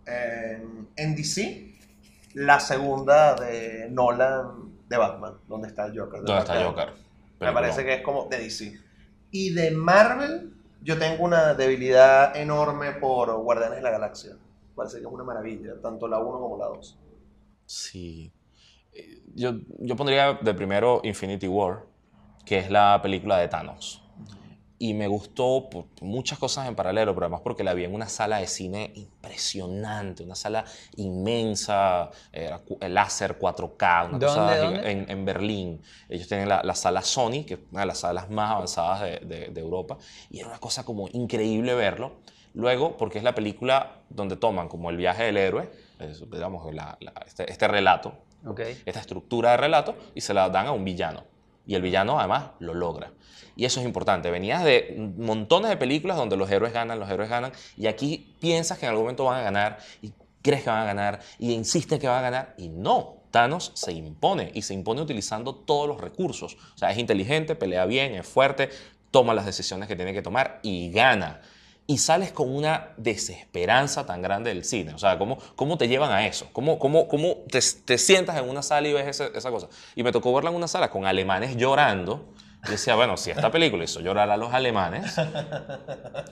En DC, la segunda de Nolan de Batman, donde está el Joker. ¿Dónde está Joker? Me parece que es como de DC. Y de Marvel, yo tengo una debilidad enorme por Guardianes de la Galaxia. Parece que es una maravilla, tanto la 1 como la 2. Sí. Yo pondría de primero Infinity War, que es la película de Thanos. Y me gustó por muchas cosas en paralelo, pero además porque la vi en una sala de cine impresionante, una sala inmensa, láser 4K, una cosa en Berlín. Ellos tienen la sala Sony, que es una de las salas más avanzadas de Europa, y era una cosa como increíble verlo. Luego, porque es la película donde toman como el viaje del héroe, digamos, este relato, esta estructura de relato, y se la dan a un villano. Y el villano, además, lo logra. Y eso es importante. Venías de montones de películas donde los héroes ganan, y aquí piensas que en algún momento van a ganar, y crees que van a ganar, y insistes que van a ganar, y no. Thanos se impone, y se impone utilizando todos los recursos. O sea, es inteligente, pelea bien, es fuerte, toma las decisiones que tiene que tomar, y gana. Y sales con una desesperanza tan grande del cine. O sea, ¿cómo te llevan a eso? ¿Cómo te sientas en una sala y ves esa cosa? Y me tocó verla en una sala con alemanes llorando. Y decía, bueno, si esta película hizo llorar a los alemanes,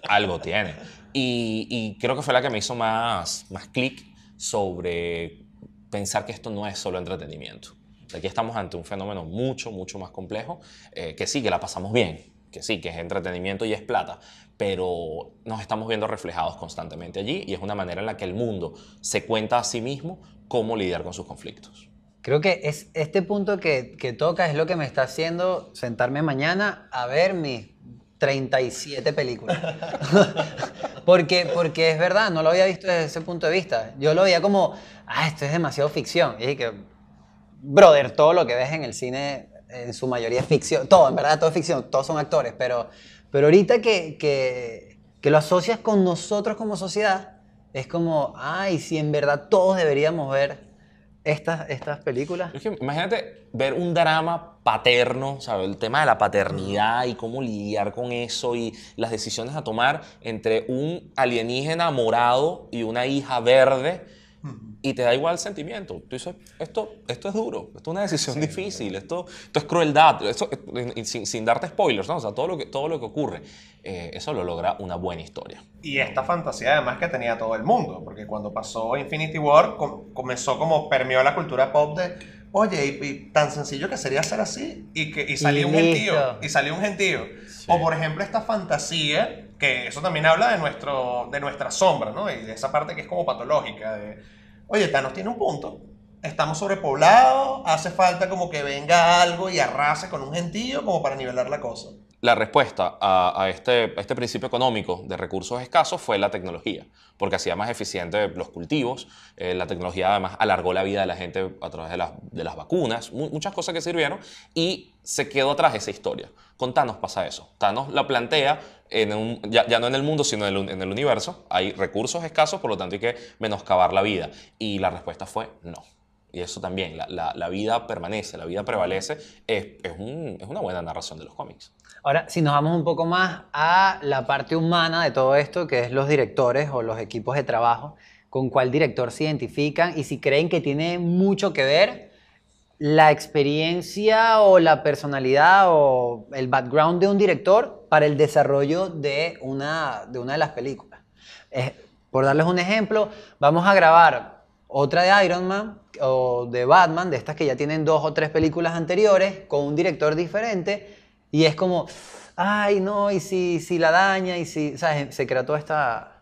algo tiene. Y creo que fue la que me hizo más clic sobre pensar que esto no es solo entretenimiento. Aquí estamos ante un fenómeno mucho, mucho más complejo, que sí, que la pasamos bien. Que sí, que es entretenimiento y es plata, pero nos estamos viendo reflejados constantemente allí y es una manera en la que el mundo se cuenta a sí mismo cómo lidiar con sus conflictos. Creo que es este punto que toca es lo que me está haciendo sentarme mañana a ver mis 37 películas. porque es verdad, no lo había visto desde ese punto de vista. Yo lo veía como, esto es demasiado ficción. Y dije, brother, todo lo que ves en el cine en su mayoría es ficción, todo, en verdad todo es ficción, todos son actores, pero ahorita que lo asocias con nosotros como sociedad, es como, si en verdad todos deberíamos ver estas películas. Es que, imagínate ver un drama paterno, ¿sabes? El tema de la paternidad y cómo lidiar con eso y las decisiones a tomar entre un alienígena morado y una hija verde. Y te da igual el sentimiento. Tú dices, esto es duro, esto es una decisión difícil, esto es crueldad, sin darte spoilers, ¿no? O sea, todo lo que ocurre, eso lo logra una buena historia. Y esta fantasía además que tenía todo el mundo, porque cuando pasó Infinity War, comenzó como permeó la cultura pop de, oye, y tan sencillo que sería ser así, y salió un gentío, Sí. O por ejemplo esta fantasía, que eso también habla de nuestra sombra, ¿no? Y de esa parte que es como patológica, de, oye, Thanos tiene un punto, estamos sobrepoblados, hace falta como que venga algo y arrase con un gentío como para nivelar la cosa. La respuesta a este principio económico de recursos escasos fue la tecnología, porque hacía más eficientes los cultivos, la tecnología además alargó la vida de la gente a través de las vacunas, muchas cosas que sirvieron, y se quedó atrás esa historia. Con Thanos pasa eso. Thanos la plantea ya no en el mundo, sino en el universo. Hay recursos escasos, por lo tanto hay que menoscabar la vida. Y la respuesta fue no. Y eso también, la vida permanece, la vida prevalece, es una buena narración de los cómics. Ahora, si nos vamos un poco más a la parte humana de todo esto, que es los directores o los equipos de trabajo, con cuál director se identifican y si creen que tiene mucho que ver la experiencia o la personalidad o el background de un director para el desarrollo de una de las películas. Por darles un ejemplo, vamos a grabar otra de Iron Man, o de Batman, de estas que ya tienen 2 o 3 películas anteriores, con un director diferente, y es como, no, y si la daña, y si, ¿sabes? Se crea toda esta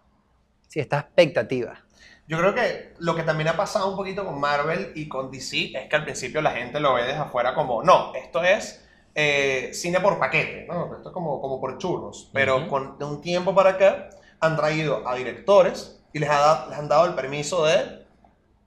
expectativa. Yo creo que lo que también ha pasado un poquito con Marvel y con DC es que al principio la gente lo ve desde afuera como, no, esto es cine por paquete, ¿no? Esto es como por churros, pero con de un tiempo para acá han traído a directores y les han dado el permiso de,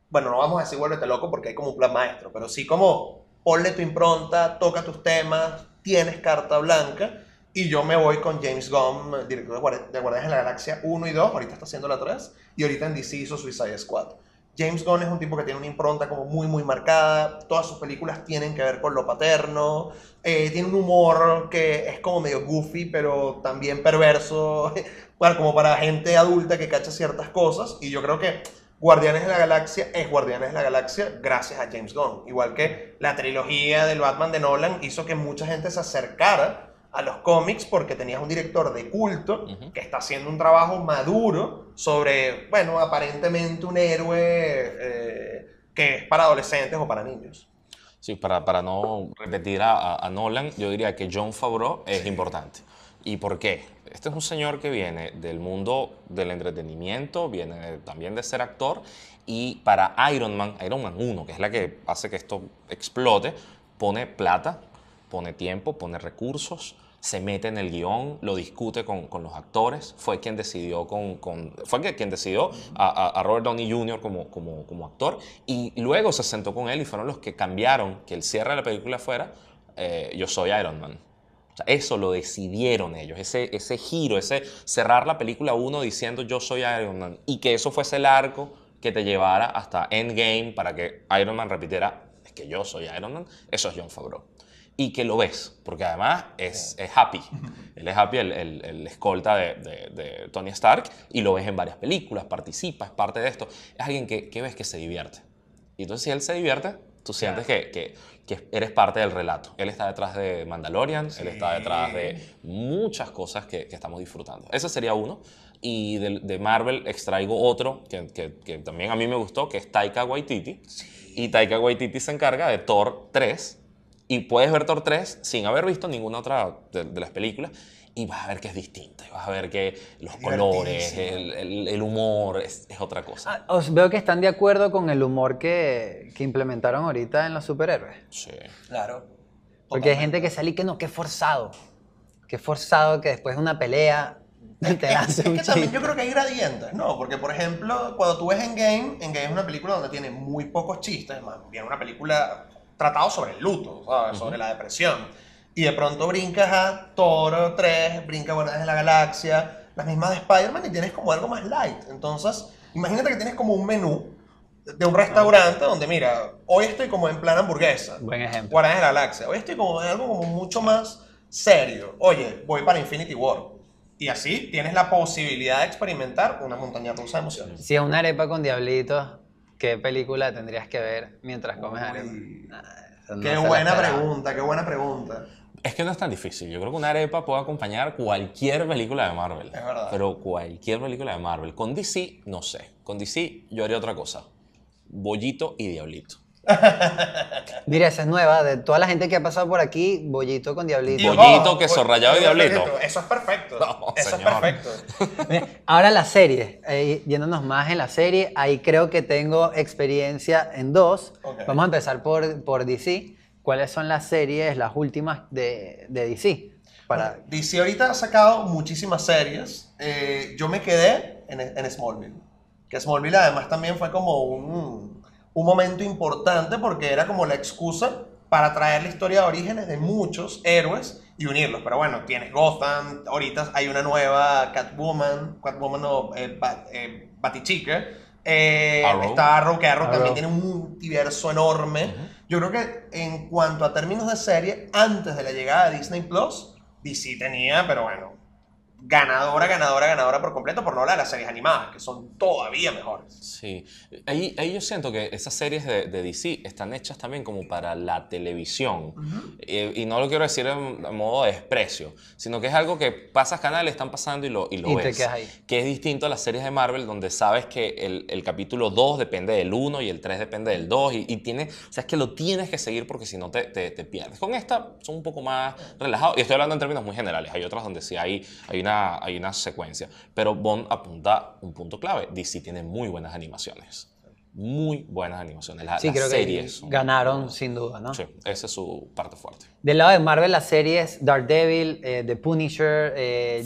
bueno, no vamos a decir vuélvete loco porque hay como un plan maestro, pero sí como ponle tu impronta, toca tus temas, tienes carta blanca. Y yo me voy con James Gunn, director de Guardianes de la Galaxia 1 y 2, ahorita está haciendo la 3, y ahorita en DC hizo Suicide Squad. James Gunn es un tipo que tiene una impronta como muy, muy marcada. Todas sus películas tienen que ver con lo paterno. Tiene un humor que es como medio goofy, pero también perverso. Bueno, como para gente adulta que cacha ciertas cosas. Y yo creo que Guardianes de la Galaxia es Guardianes de la Galaxia gracias a James Gunn. Igual que la trilogía del Batman de Nolan hizo que mucha gente se acercara a los cómics porque tenías un director de culto que está haciendo un trabajo maduro sobre, bueno, aparentemente un héroe que es para adolescentes o para niños. Sí, para no repetir a Nolan, yo diría que Jon Favreau es importante. ¿Y por qué? Este es un señor que viene del mundo del entretenimiento, viene también de ser actor, y para Iron Man 1, que es la que hace que esto explote, pone plata, pone tiempo, pone recursos, se mete en el guión, lo discute con los actores, fue quien decidió, a Robert Downey Jr. como actor, y luego se sentó con él y fueron los que cambiaron que el cierre de la película fuera yo soy Iron Man. O sea, eso lo decidieron ellos, ese giro, ese cerrar la película 1 diciendo yo soy Iron Man, y que eso fuese el arco que te llevara hasta Endgame para que Iron Man repitiera es que yo soy Iron Man, eso es Jon Favreau. Y que lo ves, porque además es Happy. Él es Happy, el escolta de Tony Stark, y lo ves en varias películas, participa, es parte de esto. Es alguien que ves que se divierte. Y entonces si él se divierte, tú sientes que eres parte del relato. Él está detrás de Mandalorian, sí. Él está detrás de muchas cosas que estamos disfrutando. Ese sería uno. Y de Marvel extraigo otro que también a mí me gustó, que es Taika Waititi. Sí. Y Taika Waititi se encarga de Thor 3, y puedes ver Thor 3 sin haber visto ninguna otra de las películas y vas a ver que es distinta, vas a ver que los colores, el humor es otra cosa. Ah, os veo que están de acuerdo con el humor que implementaron ahorita en los superhéroes. Sí. Claro. Porque hay gente que sale y que no, que es forzado, que después de una pelea te hace un chiste. Es que también yo creo que hay gradientes, ¿no? Porque, por ejemplo, cuando tú ves Endgame es una película donde tiene muy pocos chistes, más bien una película tratado sobre el luto, ¿sabes? Sobre la depresión. Y de pronto brincas a Thor 3, brinca Guardianes de la Galaxia, las mismas de Spider-Man, y tienes como algo más light. Entonces, imagínate que tienes como un menú de un restaurante donde, mira, hoy estoy como en plan hamburguesa. Buen ejemplo. Guardianes de la Galaxia. Hoy estoy como en algo como mucho más serio. Oye, voy para Infinity War. Y así tienes la posibilidad de experimentar una montaña rusa de emociones. Si es una arepa con diablitos, ¿qué película tendrías que ver mientras comes arepa? No, qué buena pregunta. Es que no es tan difícil. Yo creo que una arepa puede acompañar cualquier película de Marvel. Es verdad. Pero cualquier película de Marvel. Con DC, no sé. Con DC yo haría otra cosa. Bollito y diablito. Mira, esa es nueva. De toda la gente que ha pasado por aquí, bollito con diablito. Bollito, queso rallado y diablito. Eso es perfecto. No, eso señor. Es perfecto. Mira, ahora la serie. Yéndonos más en la serie, ahí creo que tengo experiencia en dos. Okay. Vamos a empezar por DC. ¿Cuáles son las series, las últimas de DC? Bueno, DC ahorita ha sacado muchísimas series. Yo me quedé en Smallville. Que Smallville además también fue como un momento importante porque era como la excusa para traer la historia de orígenes de muchos héroes y unirlos. Pero bueno, tienes Gotham, ahorita hay una nueva Batichica. Arrow. Está Arrow, que Arrow también tiene un multiverso enorme. Yo creo que en cuanto a términos de serie, antes de la llegada de Disney Plus, DC tenía, pero bueno, ganadora por completo, por no hablar de las series animadas, que son todavía mejores. Sí, ahí yo siento que esas series de DC están hechas también como para la televisión. Y no lo quiero decir en modo de desprecio, sino que es algo que pasas canales, están pasando y lo ves. Te quedas ahí. Que es distinto a las series de Marvel, donde sabes que el capítulo 2 depende del 1 y el 3 depende del 2, y que lo tienes que seguir porque si no te pierdes. Con esta son un poco más relajados, y estoy hablando en términos muy generales. Hay otras donde sí hay una secuencia, pero Bond apunta un punto clave. DC tiene muy buenas animaciones. Muy buenas animaciones. Las series que ganaron sin duda, ¿no? Sí, esa es su parte fuerte. Del lado de Marvel, las series Daredevil, The Punisher,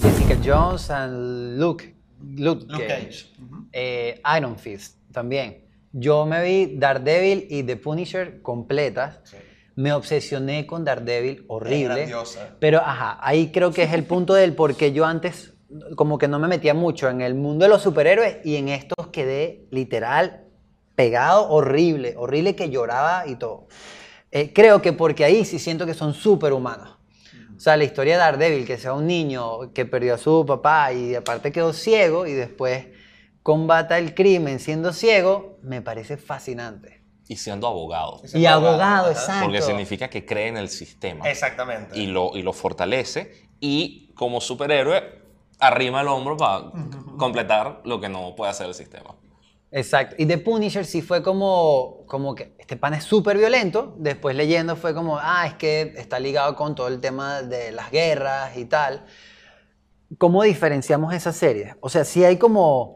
Jessica Jones and Luke Luke Cage. Uh-huh. Iron Fist también. Yo me vi Daredevil y The Punisher completas. Sí. Me obsesioné con Daredevil, horrible. Pero ajá, ahí creo que es el punto del por qué yo antes como que no me metía mucho en el mundo de los superhéroes y en estos quedé literal pegado, horrible, horrible, que lloraba y todo. Creo que porque ahí sí siento que son superhumanos. O sea, la historia de Daredevil, que sea un niño que perdió a su papá y aparte quedó ciego y después combata el crimen siendo ciego, me parece fascinante. Y siendo abogado. Y abogado, exacto. Porque significa que cree en el sistema. Exactamente. Y lo fortalece y como superhéroe arrima el hombro para completar lo que no puede hacer el sistema. Exacto. Y The Punisher sí fue como que este pan es súper violento. Después leyendo fue como, es que está ligado con todo el tema de las guerras y tal. ¿Cómo diferenciamos esas series? O sea, sí hay como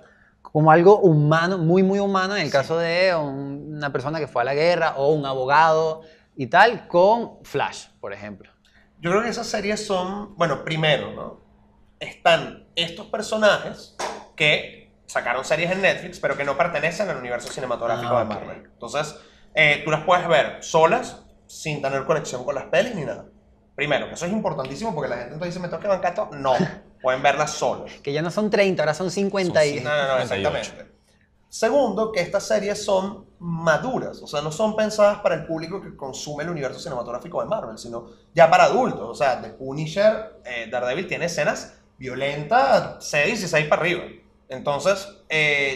algo humano, muy, muy humano, en el caso de una persona que fue a la guerra o un abogado y tal, con Flash, por ejemplo. Yo creo que esas series son, bueno, primero, ¿no? Están estos personajes que sacaron series en Netflix, pero que no pertenecen al universo cinematográfico de Marvel. Entonces, tú las puedes ver solas, sin tener conexión con las pelis ni nada. Primero, que eso es importantísimo porque la gente entonces dice, ¿me tengo que bancar esto? No, pueden verlas solas. Que ya no son 30, ahora son 50 y... No, exactamente. Segundo, que estas series son maduras, o sea, no son pensadas para el público que consume el universo cinematográfico de Marvel, sino ya para adultos. O sea, The Punisher, Daredevil tiene escenas violentas, 16 para arriba. Entonces,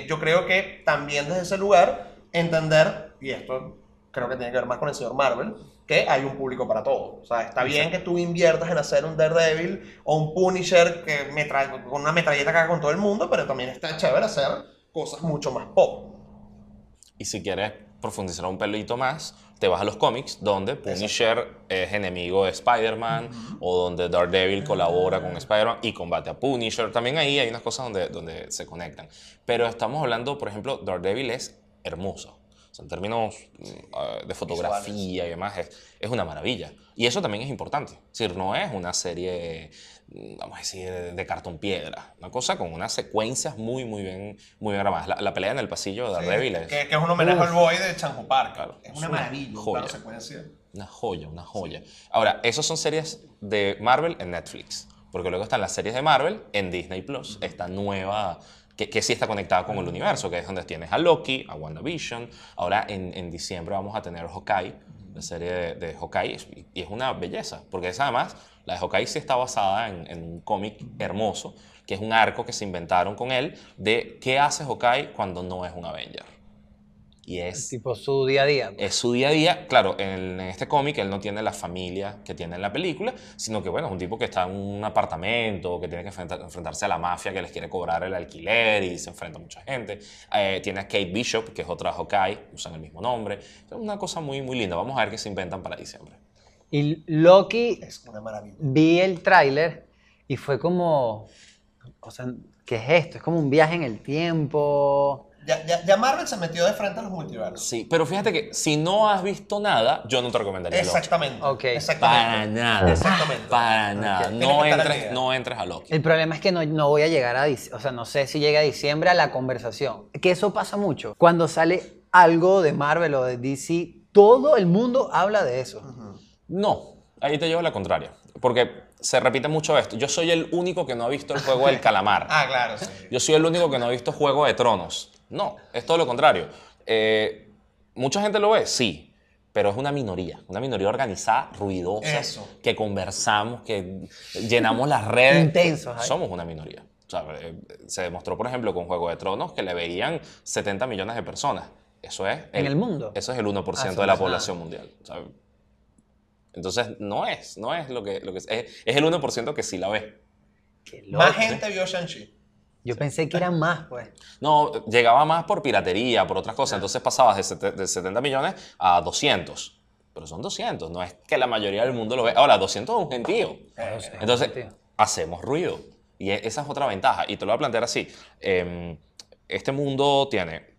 yo creo que también desde ese lugar entender, y esto creo que tiene que ver más con el señor Marvel, que hay un público para todo. O sea, está bien que tú inviertas en hacer un Daredevil o un Punisher que con una metralleta caga con todo el mundo, pero también está chévere hacer cosas mucho más pop. Y si quieres profundizar un pelito más, te vas a los cómics donde Punisher es enemigo de Spider-Man o donde Daredevil colabora con Spider-Man y combate a Punisher. También ahí hay unas cosas donde se conectan. Pero estamos hablando, por ejemplo, Daredevil es hermoso. O sea, en términos de fotografía visuales y demás, es una maravilla. Y eso también es importante. Es decir, no es una serie, vamos a decir, de cartón piedra. Una cosa con unas secuencias muy bien grabadas. La pelea en el pasillo de Daredevil es... Que es un homenaje al boy de Chanjo Park. Claro, es una maravilla, una secuencia. Una joya. Ahora, esas son series de Marvel en Netflix. Porque luego están las series de Marvel en Disney+, esta nueva... Que sí está conectada con el universo, que es donde tienes a Loki, a WandaVision. Ahora en diciembre vamos a tener Hawkeye, la serie de Hawkeye, y es una belleza, porque es, además, la de Hawkeye sí está basada en un cómic hermoso, que es un arco que se inventaron con él, de qué hace Hawkeye cuando no es un Avenger. Y es tipo su día a día, ¿no? Es su día a día. Claro, en este cómic él no tiene la familia que tiene en la película, sino que, bueno, es un tipo que está en un apartamento, que tiene que enfrentarse a la mafia que les quiere cobrar el alquiler y se enfrenta a mucha gente. Tiene a Kate Bishop, que es otra Hawkeye, usan el mismo nombre. Es una cosa muy, muy linda. Vamos a ver qué se inventan para diciembre. Y Loki, es una maravilla. Vi el tráiler y fue como... O sea, ¿qué es esto? Es como un viaje en el tiempo... Ya Marvel se metió de frente a los multiversos. Sí, pero fíjate que si no has visto nada, yo no te recomendaría Loki. Exactamente. Okay. Para nada. Okay. No entres a Loki. El problema es que no voy a llegar a... O sea, no sé si llega a diciembre a la conversación. Que eso pasa mucho. Cuando sale algo de Marvel o de DC, todo el mundo habla de eso. Uh-huh. No, ahí te llevo la contraria. Porque... se repite mucho esto. Yo soy el único que no ha visto el juego del calamar. Claro, sí. Yo soy el único que no ha visto Juego de Tronos. No, es todo lo contrario. Mucha gente lo ve, sí, pero es una minoría organizada, ruidosa, eso, que conversamos, que llenamos las redes. Intensos. Ahí. Somos una minoría. O sea, se demostró, por ejemplo, con Juego de Tronos que le veían 70 millones de personas. Eso es... ¿En el mundo? Eso es el 1% de la población mundial. ¿Sabes? Entonces, no es lo que es el 1% que sí la ve. Más gente vio Shang-Chi. Yo pensé que era más, pues. No, llegaba más por piratería, por otras cosas. Entonces pasabas de 70 millones a 200. Pero son 200, no es que la mayoría del mundo lo ve. Ahora, 200 es un gentío. Entonces, hacemos ruido. Y esa es otra ventaja. Y te lo voy a plantear así. Este mundo tiene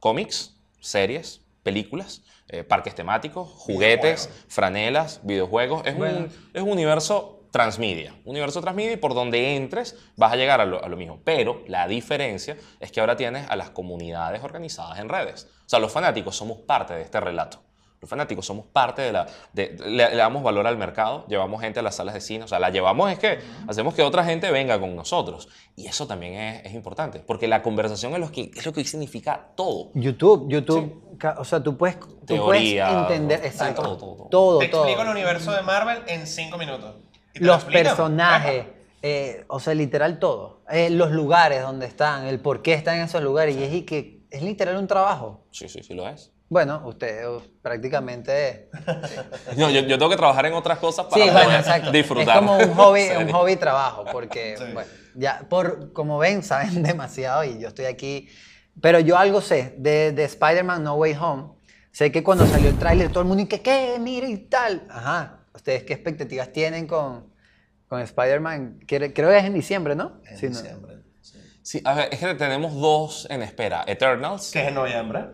cómics, series, películas, parques temáticos, juguetes, franelas, videojuegos. Es un universo transmedia. Universo transmedia, y por donde entres vas a llegar a lo mismo. Pero la diferencia es que ahora tienes a las comunidades organizadas en redes. O sea, los fanáticos somos parte de este relato. Los fanáticos somos parte de la... le damos valor al mercado, llevamos gente a las salas de cine, o sea, la llevamos, es que hacemos que otra gente venga con nosotros. Y eso también es importante, porque la conversación es lo que significa todo. YouTube, sí. O sea, tú puedes entender... Exacto, todo. Te explico el universo de Marvel en 5 minutos. Los personajes, o sea, literal todo. Los lugares donde están, el por qué están en esos lugares, sí. Y que es literal un trabajo. Sí, sí, sí lo es. Bueno, usted prácticamente... No, yo tengo que trabajar en otras cosas para poder disfrutar. Es como un hobby, un hobby trabajo, porque bueno, ya como ven, saben demasiado y yo estoy aquí. Pero yo algo sé de Spider-Man No Way Home. Sé que cuando salió el tráiler todo el mundo dice, ¿qué? Mira y tal. Ajá, ¿ustedes qué expectativas tienen con Spider-Man? Creo que es en diciembre, ¿no? En diciembre. Sí, a ver, es que tenemos dos en espera. Eternals. Que es en noviembre.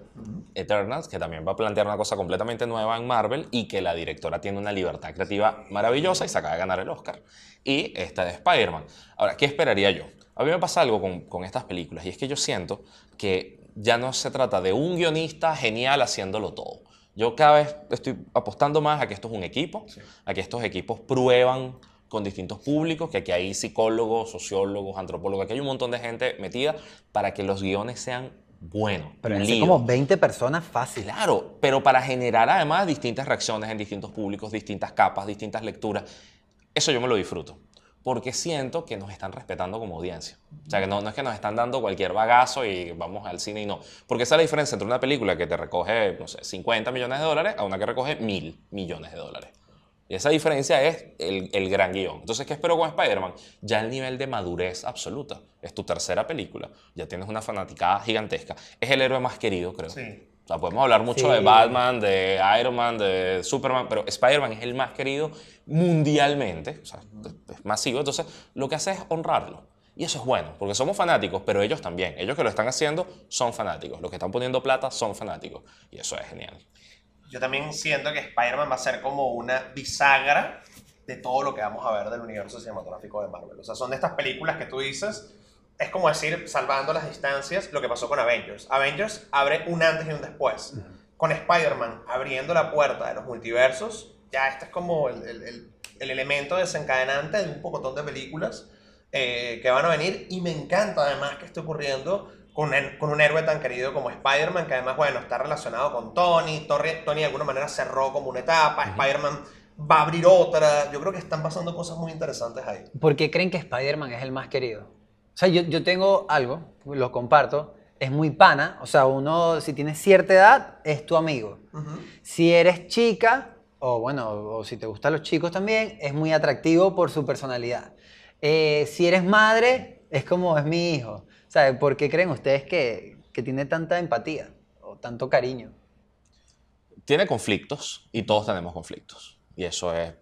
Eternals, que también va a plantear una cosa completamente nueva en Marvel y que la directora tiene una libertad creativa maravillosa y se acaba de ganar el Oscar. Y esta de Spider-Man. Ahora, ¿qué esperaría yo? A mí me pasa algo con estas películas y es que yo siento que ya no se trata de un guionista genial haciéndolo todo. Yo cada vez estoy apostando más a que esto es un equipo, a que estos equipos prueban con distintos públicos, que aquí hay psicólogos, sociólogos, antropólogos, aquí hay un montón de gente metida para que los guiones sean buenos. Pero es como 20 personas fácil. Claro, pero para generar además distintas reacciones en distintos públicos, distintas capas, distintas lecturas. Eso yo me lo disfruto, porque siento que nos están respetando como audiencia. O sea, que no es que nos están dando cualquier bagazo y vamos al cine y no. Porque esa es la diferencia entre una película que te recoge, no sé, 50 millones de dólares a una que recoge 1.000 millones de dólares. Y esa diferencia es el gran guión. Entonces, ¿qué espero con Spider-Man? Ya el nivel de madurez absoluta. Es tu tercera película. Ya tienes una fanaticada gigantesca. Es el héroe más querido, creo. Sí. O sea, podemos hablar mucho de Batman, de Iron Man, de Superman, pero Spider-Man es el más querido mundialmente. O sea, es masivo. Entonces, lo que hace es honrarlo. Y eso es bueno, porque somos fanáticos, pero ellos también. Ellos que lo están haciendo son fanáticos. Los que están poniendo plata son fanáticos. Y eso es genial. Yo también siento que Spider-Man va a ser como una bisagra de todo lo que vamos a ver del universo cinematográfico de Marvel. O sea, son de estas películas que tú dices, es como decir, salvando las distancias, lo que pasó con Avengers. Avengers abre un antes y un después. Con Spider-Man abriendo la puerta de los multiversos, ya este es como el elemento desencadenante de un pocotón de películas que van a venir. Y me encanta además que esté ocurriendo con un héroe tan querido como Spider-Man, que además, bueno, está relacionado con Tony. Tony de alguna manera cerró como una etapa, Spider-Man va a abrir otra. Yo creo que están pasando cosas muy interesantes ahí. ¿Por qué creen que Spider-Man es el más querido? O sea, yo tengo algo, lo comparto, es muy pana. O sea, uno, si tienes cierta edad, es tu amigo. Si eres chica, o bueno, o si te gustan los chicos también, es muy atractivo por su personalidad. Si eres madre, es como, es mi hijo. ¿Sabe? ¿Por qué creen ustedes que tiene tanta empatía o tanto cariño? Tiene conflictos y todos tenemos conflictos. Y eso es,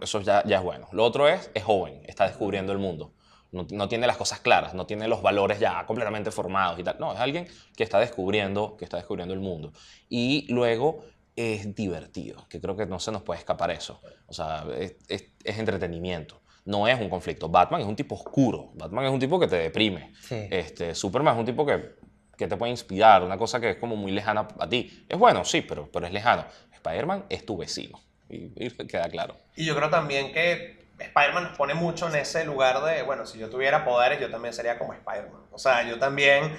eso ya es bueno. Lo otro es joven, está descubriendo el mundo. No tiene las cosas claras, no tiene los valores ya completamente formados y tal. No, es alguien que está descubriendo el mundo. Y luego es divertido, que creo que no se nos puede escapar eso. O sea, es entretenimiento. No es un conflicto. Batman es un tipo oscuro. Batman es un tipo que te deprime. Sí. Superman es un tipo que te puede inspirar. Una cosa que es como muy lejana a ti. Es bueno, sí, pero es lejano. Spider-Man es tu vecino. Y queda claro. Y yo creo también que Spider-Man nos pone mucho en ese lugar de, bueno, si yo tuviera poderes, yo también sería como Spider-Man. O sea, yo también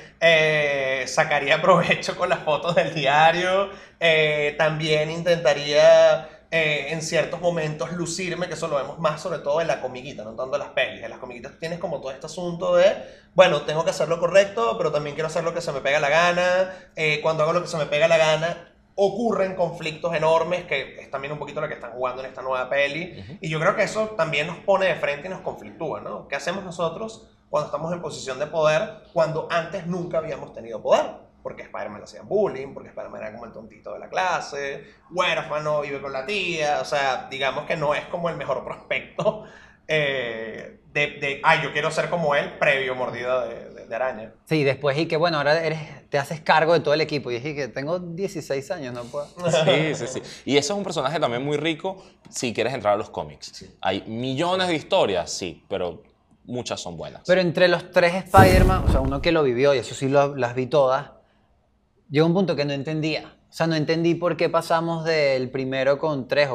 sacaría provecho con las fotos del diario. También intentaría... en ciertos momentos lucirme, que eso lo vemos más sobre todo en la comiquita, no tanto en las pelis. En las comiquitas tienes como todo este asunto de, bueno, tengo que hacer lo correcto, pero también quiero hacer lo que se me pega la gana. Cuando hago lo que se me pega la gana, ocurren conflictos enormes, que es también un poquito lo que están jugando en esta nueva peli. Y yo creo que eso también nos pone de frente y nos conflictúa, ¿no? ¿Qué hacemos nosotros cuando estamos en posición de poder, cuando antes nunca habíamos tenido poder? Porque Spider-Man le hacían bullying, porque Spider-Man era como el tontito de la clase, huérfano, vive con la tía. O sea, digamos que no es como el mejor prospecto yo quiero ser como él, previo mordida de de araña. Sí, después y que bueno, ahora te haces cargo de todo el equipo. Y dije que tengo 16 años, no puedo. Sí, sí, sí. Y eso es un personaje también muy rico si quieres entrar a los cómics. Sí. Hay millones de historias, sí, pero muchas son buenas. Pero entre los tres Spider-Man, o sea, uno que lo vivió, y eso sí las vi todas, llegó un punto que no entendía. O sea, no entendí por qué pasamos del primero con tres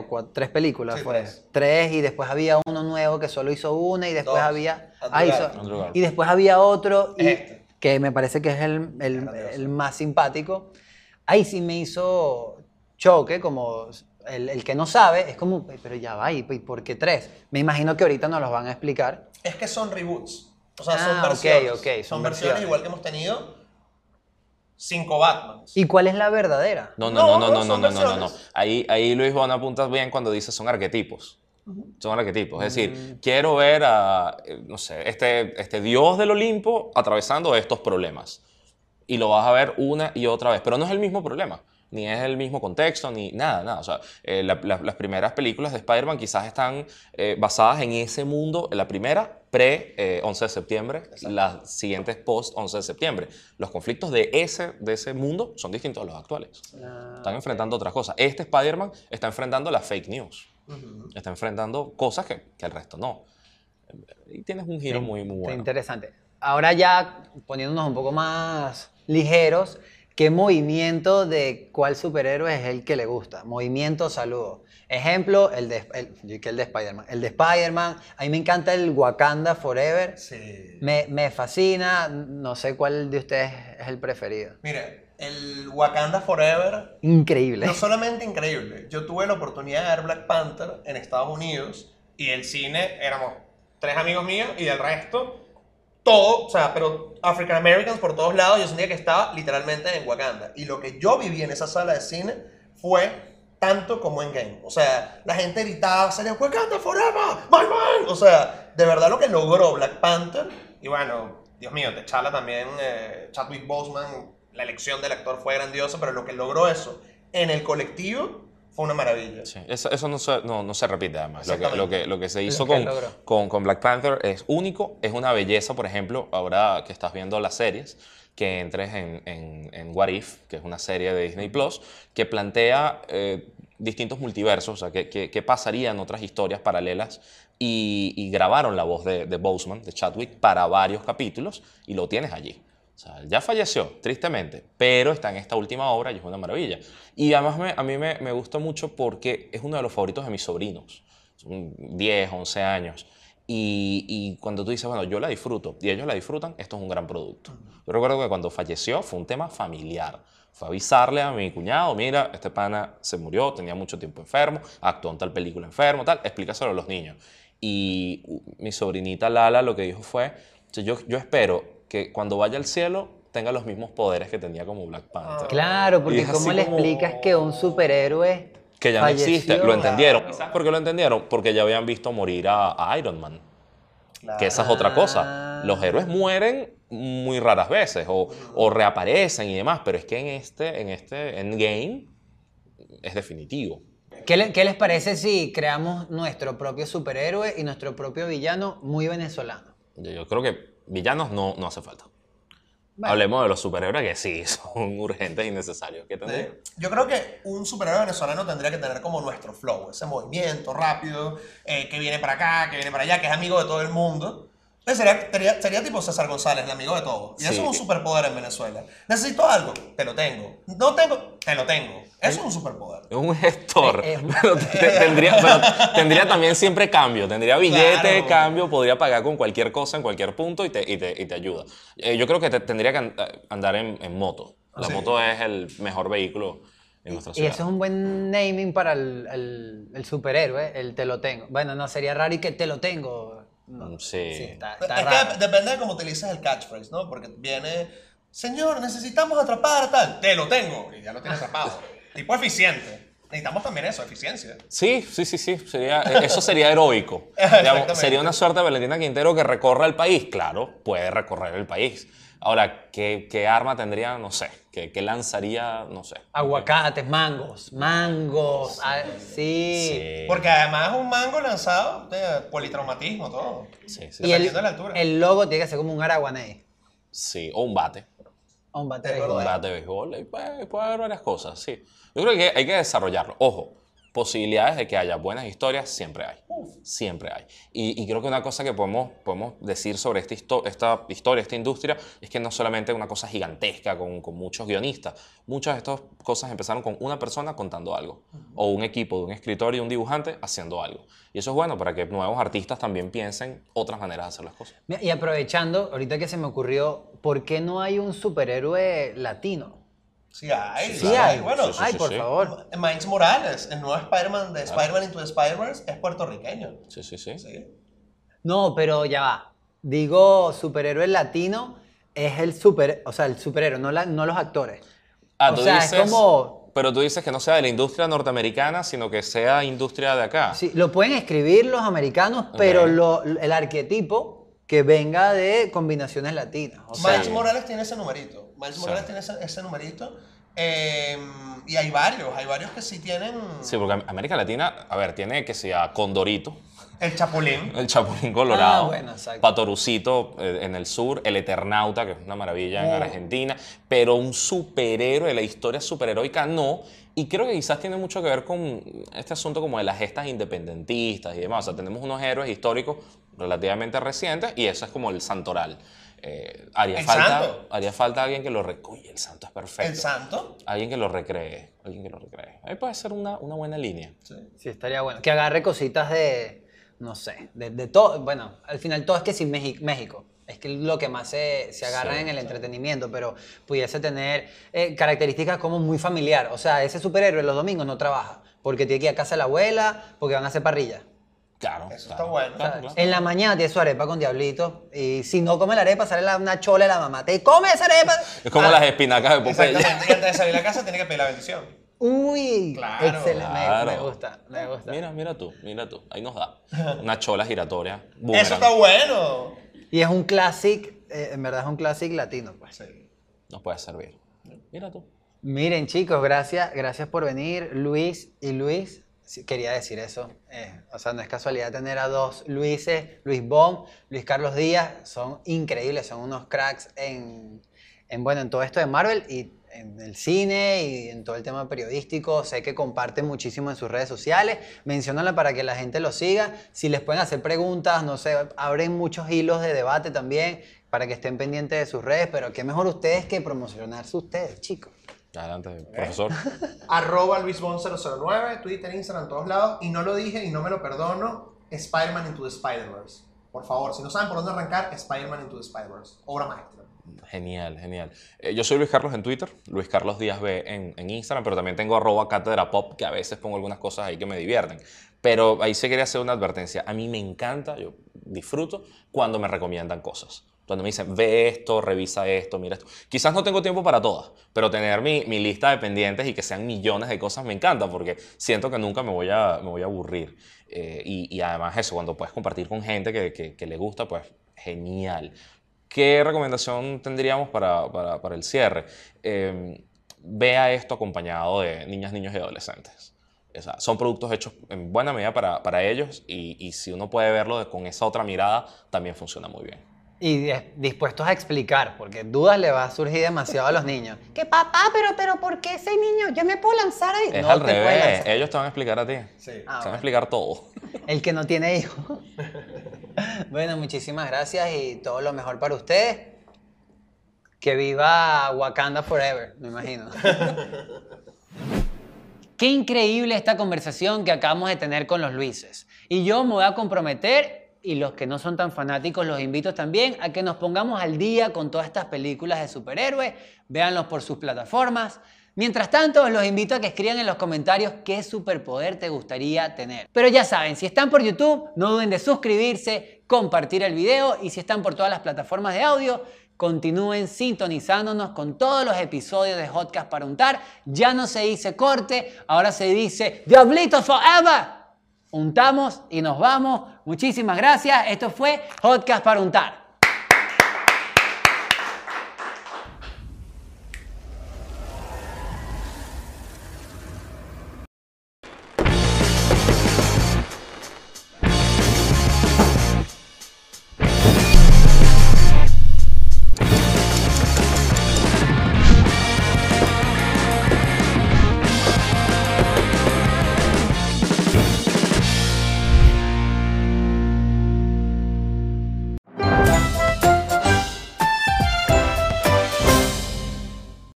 películas. Sí, pues. Tres, y después había uno nuevo que solo hizo una, y después había... y después había otro, y que me parece que es el más simpático. Ahí sí me hizo choque, como el que no sabe, es como, pero ya va, ¿y por qué tres? Me imagino que ahorita nos los van a explicar. Es que son reboots. O sea, son versiones. Okay, son versiones igual que hemos tenido... 5 Batmans. ¿Y cuál es la verdadera? No. Ahí Luis Bond apunta bien cuando dice son arquetipos. Son arquetipos. Es decir, quiero ver a, no sé, este dios del Olimpo atravesando estos problemas. Y lo vas a ver una y otra vez. Pero no es el mismo problema. Ni es el mismo contexto, ni nada. O sea, las primeras películas de Spider-Man quizás están basadas en ese mundo. La primera, pre-11 de septiembre, exacto. Las siguientes post-11 de septiembre. Los conflictos de ese mundo son distintos a los actuales. Están enfrentando otras cosas. Este Spider-Man está enfrentando las fake news. Está enfrentando cosas que el resto no. Y tienes un giro muy bueno. Interesante. Ahora ya poniéndonos un poco más ligeros, ¿qué movimiento de cuál superhéroe es el que le gusta? Movimiento, saludo. Ejemplo, el de Spider-Man. El de Spider-Man, a mí me encanta el Wakanda Forever. Sí. Me fascina, no sé cuál de ustedes es el preferido. Mire, el Wakanda Forever... Increíble. No solamente increíble, yo tuve la oportunidad de ver Black Panther en Estados Unidos y el cine, éramos 3 amigos míos y del resto... Todo, o sea, pero African Americans por todos lados, yo sentía que estaba literalmente en Wakanda. Y lo que yo viví en esa sala de cine fue tanto como en Endgame. O sea, la gente gritaba, salía Wakanda Forever, my man. O sea, de verdad lo que logró Black Panther. Y bueno, Dios mío, T'Challa también, Chadwick Boseman, la elección del actor fue grandiosa, pero lo que logró eso en el colectivo... Fue una maravilla. Sí, eso no se repite además. Lo que se hizo con Black Panther es único, es una belleza, por ejemplo, ahora que estás viendo las series, que entres en What If, que es una serie de Disney Plus, que plantea distintos multiversos, o sea, que pasarían otras historias paralelas, y grabaron la voz de Boseman, de Chadwick, para varios capítulos, y lo tienes allí. O sea, ya falleció, tristemente, pero está en esta última obra y es una maravilla. Y además a mí me gusta mucho porque es uno de los favoritos de mis sobrinos. Son 10, 11 años. Y cuando tú dices, bueno, yo la disfruto y ellos la disfrutan, esto es un gran producto. Yo recuerdo que cuando falleció fue un tema familiar. Fue avisarle a mi cuñado, mira, este pana se murió, tenía mucho tiempo enfermo, actuó en tal película enfermo, tal, explícaselo a los niños. Y mi sobrinita Lala lo que dijo fue, yo espero... que cuando vaya al cielo tenga los mismos poderes que tenía como Black Panther. Claro, porque ¿cómo le explicas que un superhéroe que ya falleció? No existe, lo entendieron. Claro. ¿Por qué lo entendieron? Porque ya habían visto morir a Iron Man. Claro. Que esa es otra cosa. Los héroes mueren muy raras veces o reaparecen y demás, pero es que en este Endgame es definitivo. ¿Qué les parece si creamos nuestro propio superhéroe y nuestro propio villano muy venezolano? Yo creo que villanos no hace falta. Vale. Hablemos de los superhéroes que sí son urgentes e innecesarios. ¿Qué tendría? Yo creo que un superhéroe venezolano tendría que tener como nuestro flow, ese movimiento rápido, que viene para acá, que viene para allá, que es amigo de todo el mundo. Sería tipo César González, el amigo de todos. Y sí. Eso es un superpoder en Venezuela. Necesito algo, te lo tengo. No tengo, te lo tengo. Eso es un superpoder. Es un gestor. Tendría también siempre cambio. Tendría billete, claro. Cambio, podría pagar con cualquier cosa en cualquier punto y te ayuda. Yo creo que tendría que andar en moto. La moto es el mejor vehículo en nuestra ciudad. Y eso es un buen naming para el superhéroe, el te lo tengo. Bueno, no, sería raro y que te lo tengo. No. Sí. Está raro. Es que depende de cómo utilizas el catchphrase, ¿no? Porque viene, señor, necesitamos atrapar a tal. Te lo tengo. Y ya lo tienes atrapado. Tipo eficiente. Necesitamos también eso, eficiencia. Sí. Eso sería heroico. Digamos, sería una suerte de Valentina Quintero que recorra el país. Claro, puede recorrer el país. Ahora, ¿qué arma tendría? No sé. ¿Qué lanzaría? No sé. Aguacates, mangos. Sí. Porque además un mango lanzado, politraumatismo, todo. Sí. Y dependiendo de la altura. El logo tiene que ser como un araguané. Sí, o un bate. O un bate de béisbol. Un bate de béisbol. Puede haber varias cosas, sí. Yo creo que hay que desarrollarlo. Ojo, posibilidades de que haya buenas historias siempre hay. Siempre hay. Y creo que una cosa que podemos decir sobre esta industria, es que no solamente es una cosa gigantesca con muchos guionistas. Muchas de estas cosas empezaron con una persona contando algo. O un equipo de un escritor y un dibujante haciendo algo. Y eso es bueno para que nuevos artistas también piensen otras maneras de hacer las cosas. Y aprovechando, ahorita que se me ocurrió, ¿por qué no hay un superhéroe latino? Sí hay, sí, claro. Hay. Bueno, sí, por favor. Miles Morales, el nuevo Spider-Man de Spider-Man into the Spider-Verse, es puertorriqueño. Sí. No, pero ya va. Digo, superhéroe latino es el superhéroe, no los actores. Ah, o tú sea, dices, es como... Pero tú dices que no sea de la industria norteamericana, sino que sea industria de acá. Sí, lo pueden escribir los americanos, pero el arquetipo... que venga de combinaciones latinas. O sea, Miles Morales tiene ese numerito. Y hay varios que sí tienen... Sí, porque América Latina, a ver, tiene que sea Condorito. El Chapulín. El Chapulín Colorado. Ah, bueno, exacto. Patorucito en el sur. El Eternauta, que es una maravilla en Argentina. Pero un superhéroe, la historia superheroica no. Y creo que quizás tiene mucho que ver con este asunto como de las gestas independentistas y demás. O sea, tenemos unos héroes históricos relativamente recientes y eso es como el santoral. Haría falta alguien que lo recree. El Santo es perfecto. El Santo. Alguien que lo recree. Ahí puede ser una buena línea. Sí, estaría bueno. Que agarre cositas de, no sé, de todo. Bueno, al final todo es que sin México. Es que lo que más se agarra en el entretenimiento, pero pudiese tener características como muy familiar. O sea, ese superhéroe los domingos no trabaja porque tiene que ir a casa de la abuela, porque van a hacer parrilla. Claro. Eso está bueno. Claro. En la mañana tiene su arepa con diablito. Y si no come la arepa, sale una chola de la mamá. ¡Te come esa arepa! Es como las espinacas de Popeye. Exactamente. Y antes de salir de la casa, tiene que pedir la bendición. ¡Uy! Claro. Excelente. Claro. Me gusta. Mira tú. Ahí nos da. Una chola giratoria. Boomerang. ¡Eso está bueno! Y es un clásico, en verdad es un clásico latino, pues. Sí. Nos puede servir. Mira tú. Miren, chicos, gracias por venir, Luis y Luis. Quería decir eso, o sea, no es casualidad tener a dos Luises, Luis Bond, Luis Carlos Díaz, son increíbles, son unos cracks en todo esto de Marvel y en el cine y en todo el tema periodístico. Sé que comparten muchísimo en sus redes sociales, menciónala para que la gente los siga, si les pueden hacer preguntas, no sé, abren muchos hilos de debate también para que estén pendientes de sus redes, pero qué mejor ustedes que promocionarse ustedes, chicos. Adelante, profesor. Arroba LuisBond009, Twitter, Instagram, en todos lados. Y no lo dije y no me lo perdono, Spider-Man into the Spider-Verse. Por favor, si no saben por dónde arrancar, Spider-Man into the Spider-Verse. Obra maestra. Genial. Yo soy Luis Carlos en Twitter, Luis Carlos Díaz B en Instagram, pero también tengo @catedrapop, que a veces pongo algunas cosas ahí que me divierten. Pero ahí sí quería hacer una advertencia. A mí me encanta, yo disfruto cuando me recomiendan cosas. Cuando me dicen, ve esto, revisa esto, mira esto. Quizás no tengo tiempo para todas, pero tener mi lista de pendientes y que sean millones de cosas me encanta porque siento que nunca me voy a aburrir. Y además eso, cuando puedes compartir con gente que le gusta, pues genial. ¿Qué recomendación tendríamos para el cierre? Vea esto acompañado de niñas, niños y adolescentes. O sea, son productos hechos en buena medida para ellos y si uno puede verlo con esa otra mirada, también funciona muy bien. Y dispuestos a explicar, porque dudas le va a surgir demasiado a los niños. Que papá, pero ¿por qué ese niño? Yo me puedo lanzar ahí. Es no, al revés, ellos te van a explicar a ti. Sí. Te van a explicar todo. El que no tiene hijos. Bueno, muchísimas gracias y todo lo mejor para ustedes. Que viva Wakanda Forever, me imagino. Qué increíble esta conversación que acabamos de tener con los Luises. Y yo me voy a comprometer... Y los que no son tan fanáticos los invito también a que nos pongamos al día con todas estas películas de superhéroes. Véanlos por sus plataformas. Mientras tanto, los invito a que escriban en los comentarios qué superpoder te gustaría tener. Pero ya saben, si están por YouTube, no duden de suscribirse, compartir el video. Y si están por todas las plataformas de audio, continúen sintonizándonos con todos los episodios de Hotcast para Untar. Ya no se dice corte, ahora se dice Diablito Forever. Untamos y nos vamos. Muchísimas gracias. Esto fue Hotcast para Untar.